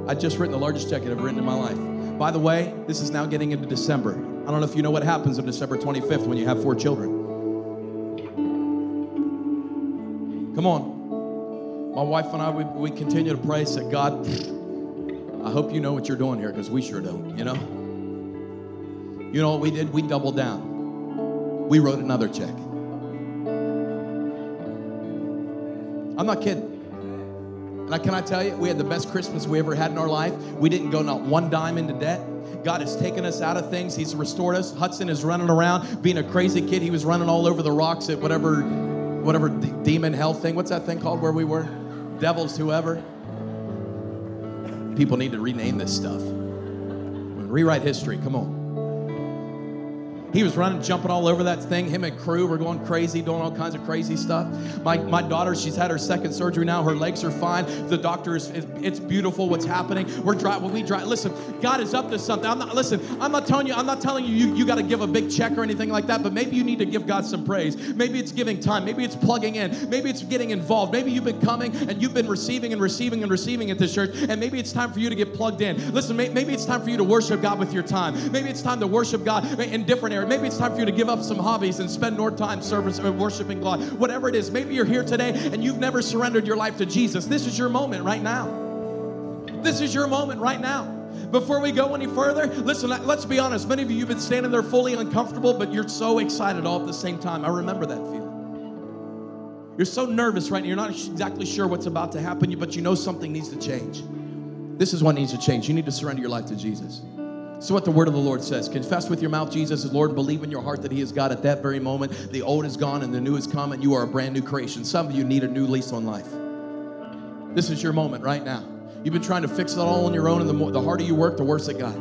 I'd just written the largest check I'd ever written in my life. By the way, this is now getting into December. I don't know if you know what happens on December twenty-fifth when you have four children. Come on. My wife and I, we, we continue to pray, said, God, I hope you know what you're doing here, because we sure don't, you know? You know what we did? We doubled down. We wrote another check. I'm not kidding. And I, can I tell you, we had the best Christmas we ever had in our life. We didn't go not one dime into debt. God has taken us out of things. He's restored us. Hudson is running around being a crazy kid. He was running all over the rocks at whatever, whatever d- demon hell thing. What's that thing called where we were? Devils, whoever. People need to rename this stuff. Rewrite history. Come on. He was running, jumping all over that thing. Him and Crew were going crazy, doing all kinds of crazy stuff. My my daughter, she's had her second surgery now. Her legs are fine. The doctor is, is it's beautiful what's happening. We're driving. We drive. Listen, God is up to something. I'm not. Listen, I'm not telling you. I'm not telling you. You, you got to give a big check or anything like that. But maybe you need to give God some praise. Maybe it's giving time. Maybe it's plugging in. Maybe it's getting involved. Maybe you've been coming and you've been receiving and receiving and receiving at this church. And maybe it's time for you to get plugged in. Listen, may, maybe it's time for you to worship God with your time. Maybe it's time to worship God in different areas. Maybe it's time for you to give up some hobbies and spend more time service and worshiping God. Whatever it is, maybe you're here today and you've never surrendered your life to Jesus. This is your moment right now. This is your moment right now. Before we go any further, listen, let's be honest. Many of you, you've been standing there fully uncomfortable, but you're so excited all at the same time. I remember that feeling. You're so nervous right now. You're not exactly sure what's about to happen, but you know something needs to change. This is what needs to change. You need to surrender your life to Jesus. So what the word of the Lord says, confess with your mouth Jesus is Lord, believe in your heart that He is God. At that very moment, the old is gone and the new is come, and you are a brand new creation. Some of you need a new lease on life. This is your moment right now. You've been trying to fix it all on your own, and the, more, the harder you work, the worse it got.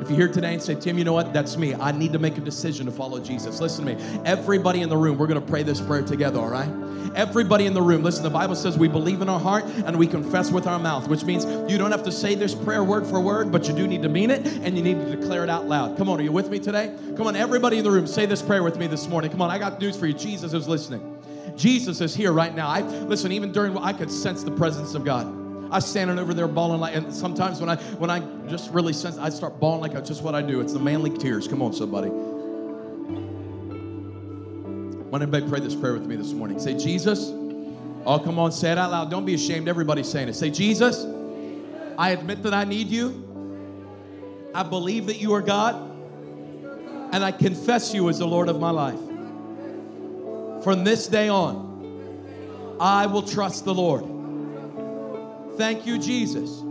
If you're here today and say, Tim, you know what? That's me. I need to make a decision to follow Jesus. Listen to me. Everybody in the room, we're going to pray this prayer together, all right? Everybody in the room, listen, the Bible says we believe in our heart and we confess with our mouth, which means you don't have to say this prayer word for word, but you do need to mean it and you need to declare it out loud. Come on, are you with me today? Come on, everybody in the room, say this prayer with me this morning. Come on, I got news for you. Jesus is listening. Jesus is here right now. I, listen, even during, I could sense the presence of God. I standing over there bawling like, and sometimes when I when I just really sense, I start bawling like that's just what I do. It's the manly tears. Come on, somebody. Why don't everybody pray this prayer with me this morning? Say, Jesus. Oh, come on, say it out loud. Don't be ashamed. Everybody's saying it. Say, Jesus, I admit that I need you. I believe that you are God, and I confess you as the Lord of my life. From this day on, I will trust the Lord. Thank you, Jesus,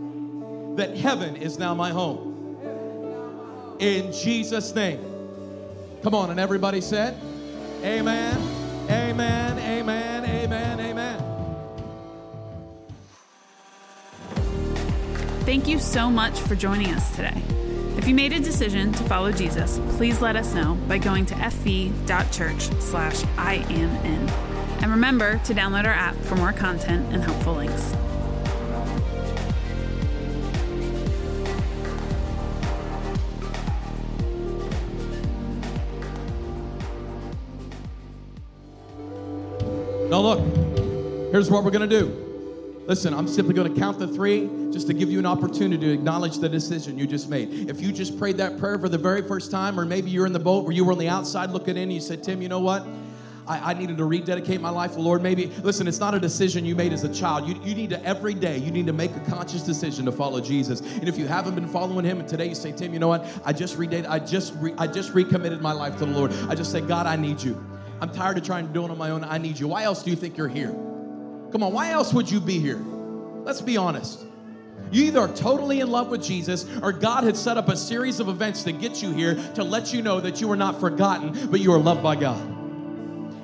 that heaven is now my home. In Jesus' name. Come on, and everybody said, amen, amen, amen, amen, amen. Thank you so much for joining us today. If you made a decision to follow Jesus, please let us know by going to f v dot church slash i am in. And remember to download our app for more content and helpful links. Now look, here's what we're going to do. Listen, I'm simply going to count the three just to give you an opportunity to acknowledge the decision you just made. If you just prayed that prayer for the very first time, or maybe you're in the boat where you were on the outside looking in and you said, Tim, you know what? I, I needed to rededicate my life to the Lord. Maybe, listen, it's not a decision you made as a child. You, you need to, every day, you need to make a conscious decision to follow Jesus. And if you haven't been following him, and today you say, Tim, you know what? I just redid, I just, re, I just recommitted my life to the Lord. I just say, God, I need you. I'm tired of trying to do it on my own. I need you. Why else do you think you're here? Come on, why else would you be here? Let's be honest. You either are totally in love with Jesus, or God had set up a series of events to get you here to let you know that you are not forgotten, but you are loved by God.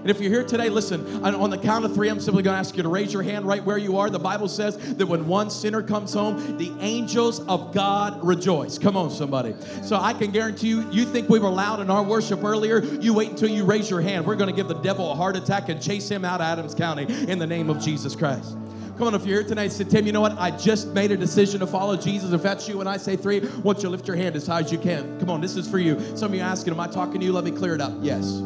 And if you're here today, listen, on the count of three, I'm simply going to ask you to raise your hand right where you are. The Bible says that when one sinner comes home, the angels of God rejoice. Come on, somebody. So I can guarantee you, you think we were loud in our worship earlier. You wait until you raise your hand. We're going to give the devil a heart attack and chase him out of Adams County in the name of Jesus Christ. Come on, if you're here tonight and say, Tim, you know what? I just made a decision to follow Jesus. If that's you, and I say three, why don't you lift your hand as high as you can? Come on, this is for you. Some of you are asking, am I talking to you? Let me clear it up. Yes.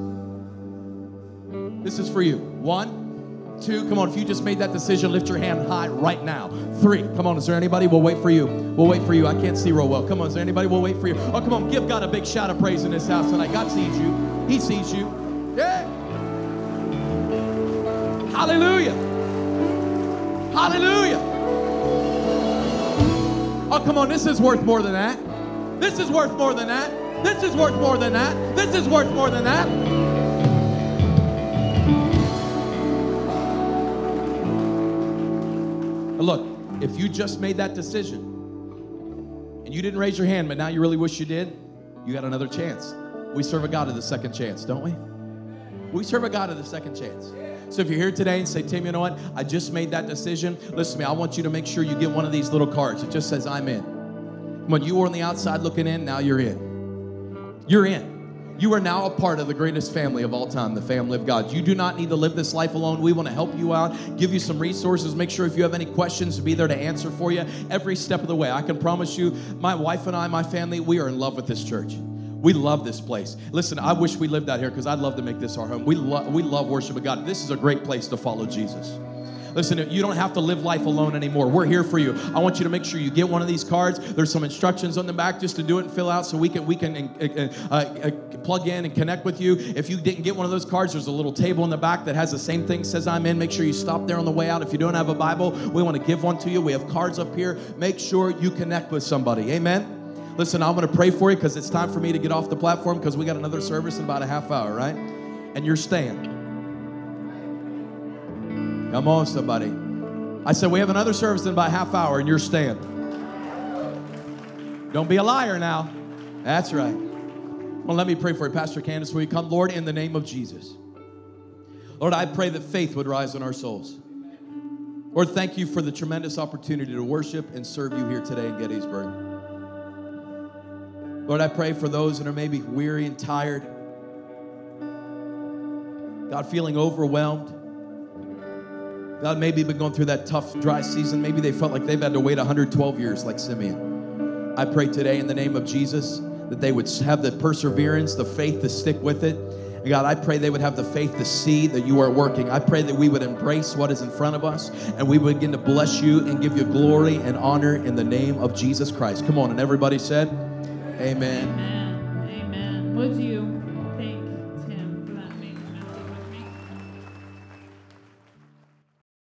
This is for you. One, two, come on. If you just made that decision, lift your hand high right now. Three, come on. Is there anybody? We'll wait for you. We'll wait for you. I can't see real well. Come on. Is there anybody? We'll wait for you. Oh, come on. Give God a big shout of praise in this house tonight. God sees you. He sees you. Yeah. Hallelujah. Hallelujah. Oh, come on. This is worth more than that. This is worth more than that. This is worth more than that. This is worth more than that. Look, if you just made that decision and you didn't raise your hand, but now you really wish you did, you got another chance. We serve a God of the second chance, don't we? We serve a God of the second chance. So if you're here today and say, Tim, you know what? I just made that decision. Listen to me. I want you to make sure you get one of these little cards. It just says, I'm in. When you were on the outside looking in, now you're in. You're in. You are now a part of the greatest family of all time, the family of God. You do not need to live this life alone. We want to help you out, give you some resources. Make sure if you have any questions, to be there to answer for you every step of the way. I can promise you, my wife and I, my family, we are in love with this church. We love this place. Listen, I wish we lived out here because I'd love to make this our home. We, lo- we love worship of God. This is a great place to follow Jesus. Listen, you don't have to live life alone anymore. We're here for you. I want you to make sure you get one of these cards. There's some instructions on the back just to do it and fill out so we can we can uh, uh, uh, plug in and connect with you. If you didn't get one of those cards, there's a little table in the back that has the same thing, says I'm in. Make sure you stop there on the way out. If you don't have a Bible, we want to give one to you. We have cards up here. Make sure you connect with somebody. Amen? Listen, I'm going to pray for you because it's time for me to get off the platform because we got another service in about a half hour, right? And you're staying. Come on, somebody. I said, we have another service in about a half hour, and you're staying. Don't be a liar now. That's right. Well, let me pray for you. Pastor Candace, will you come? Lord, in the name of Jesus. Lord, I pray that faith would rise in our souls. Lord, thank you for the tremendous opportunity to worship and serve you here today in Gettysburg. Lord, I pray for those that are maybe weary and tired. God, feeling overwhelmed. God, maybe been going through that tough, dry season. Maybe they felt like they've had to wait one hundred twelve years like Simeon. I pray today in the name of Jesus that they would have the perseverance, the faith to stick with it. And God, I pray they would have the faith to see that you are working. I pray that we would embrace what is in front of us and we would begin to bless you and give you glory and honor in the name of Jesus Christ. Come on, and everybody said, amen. Amen. Amen. Would you?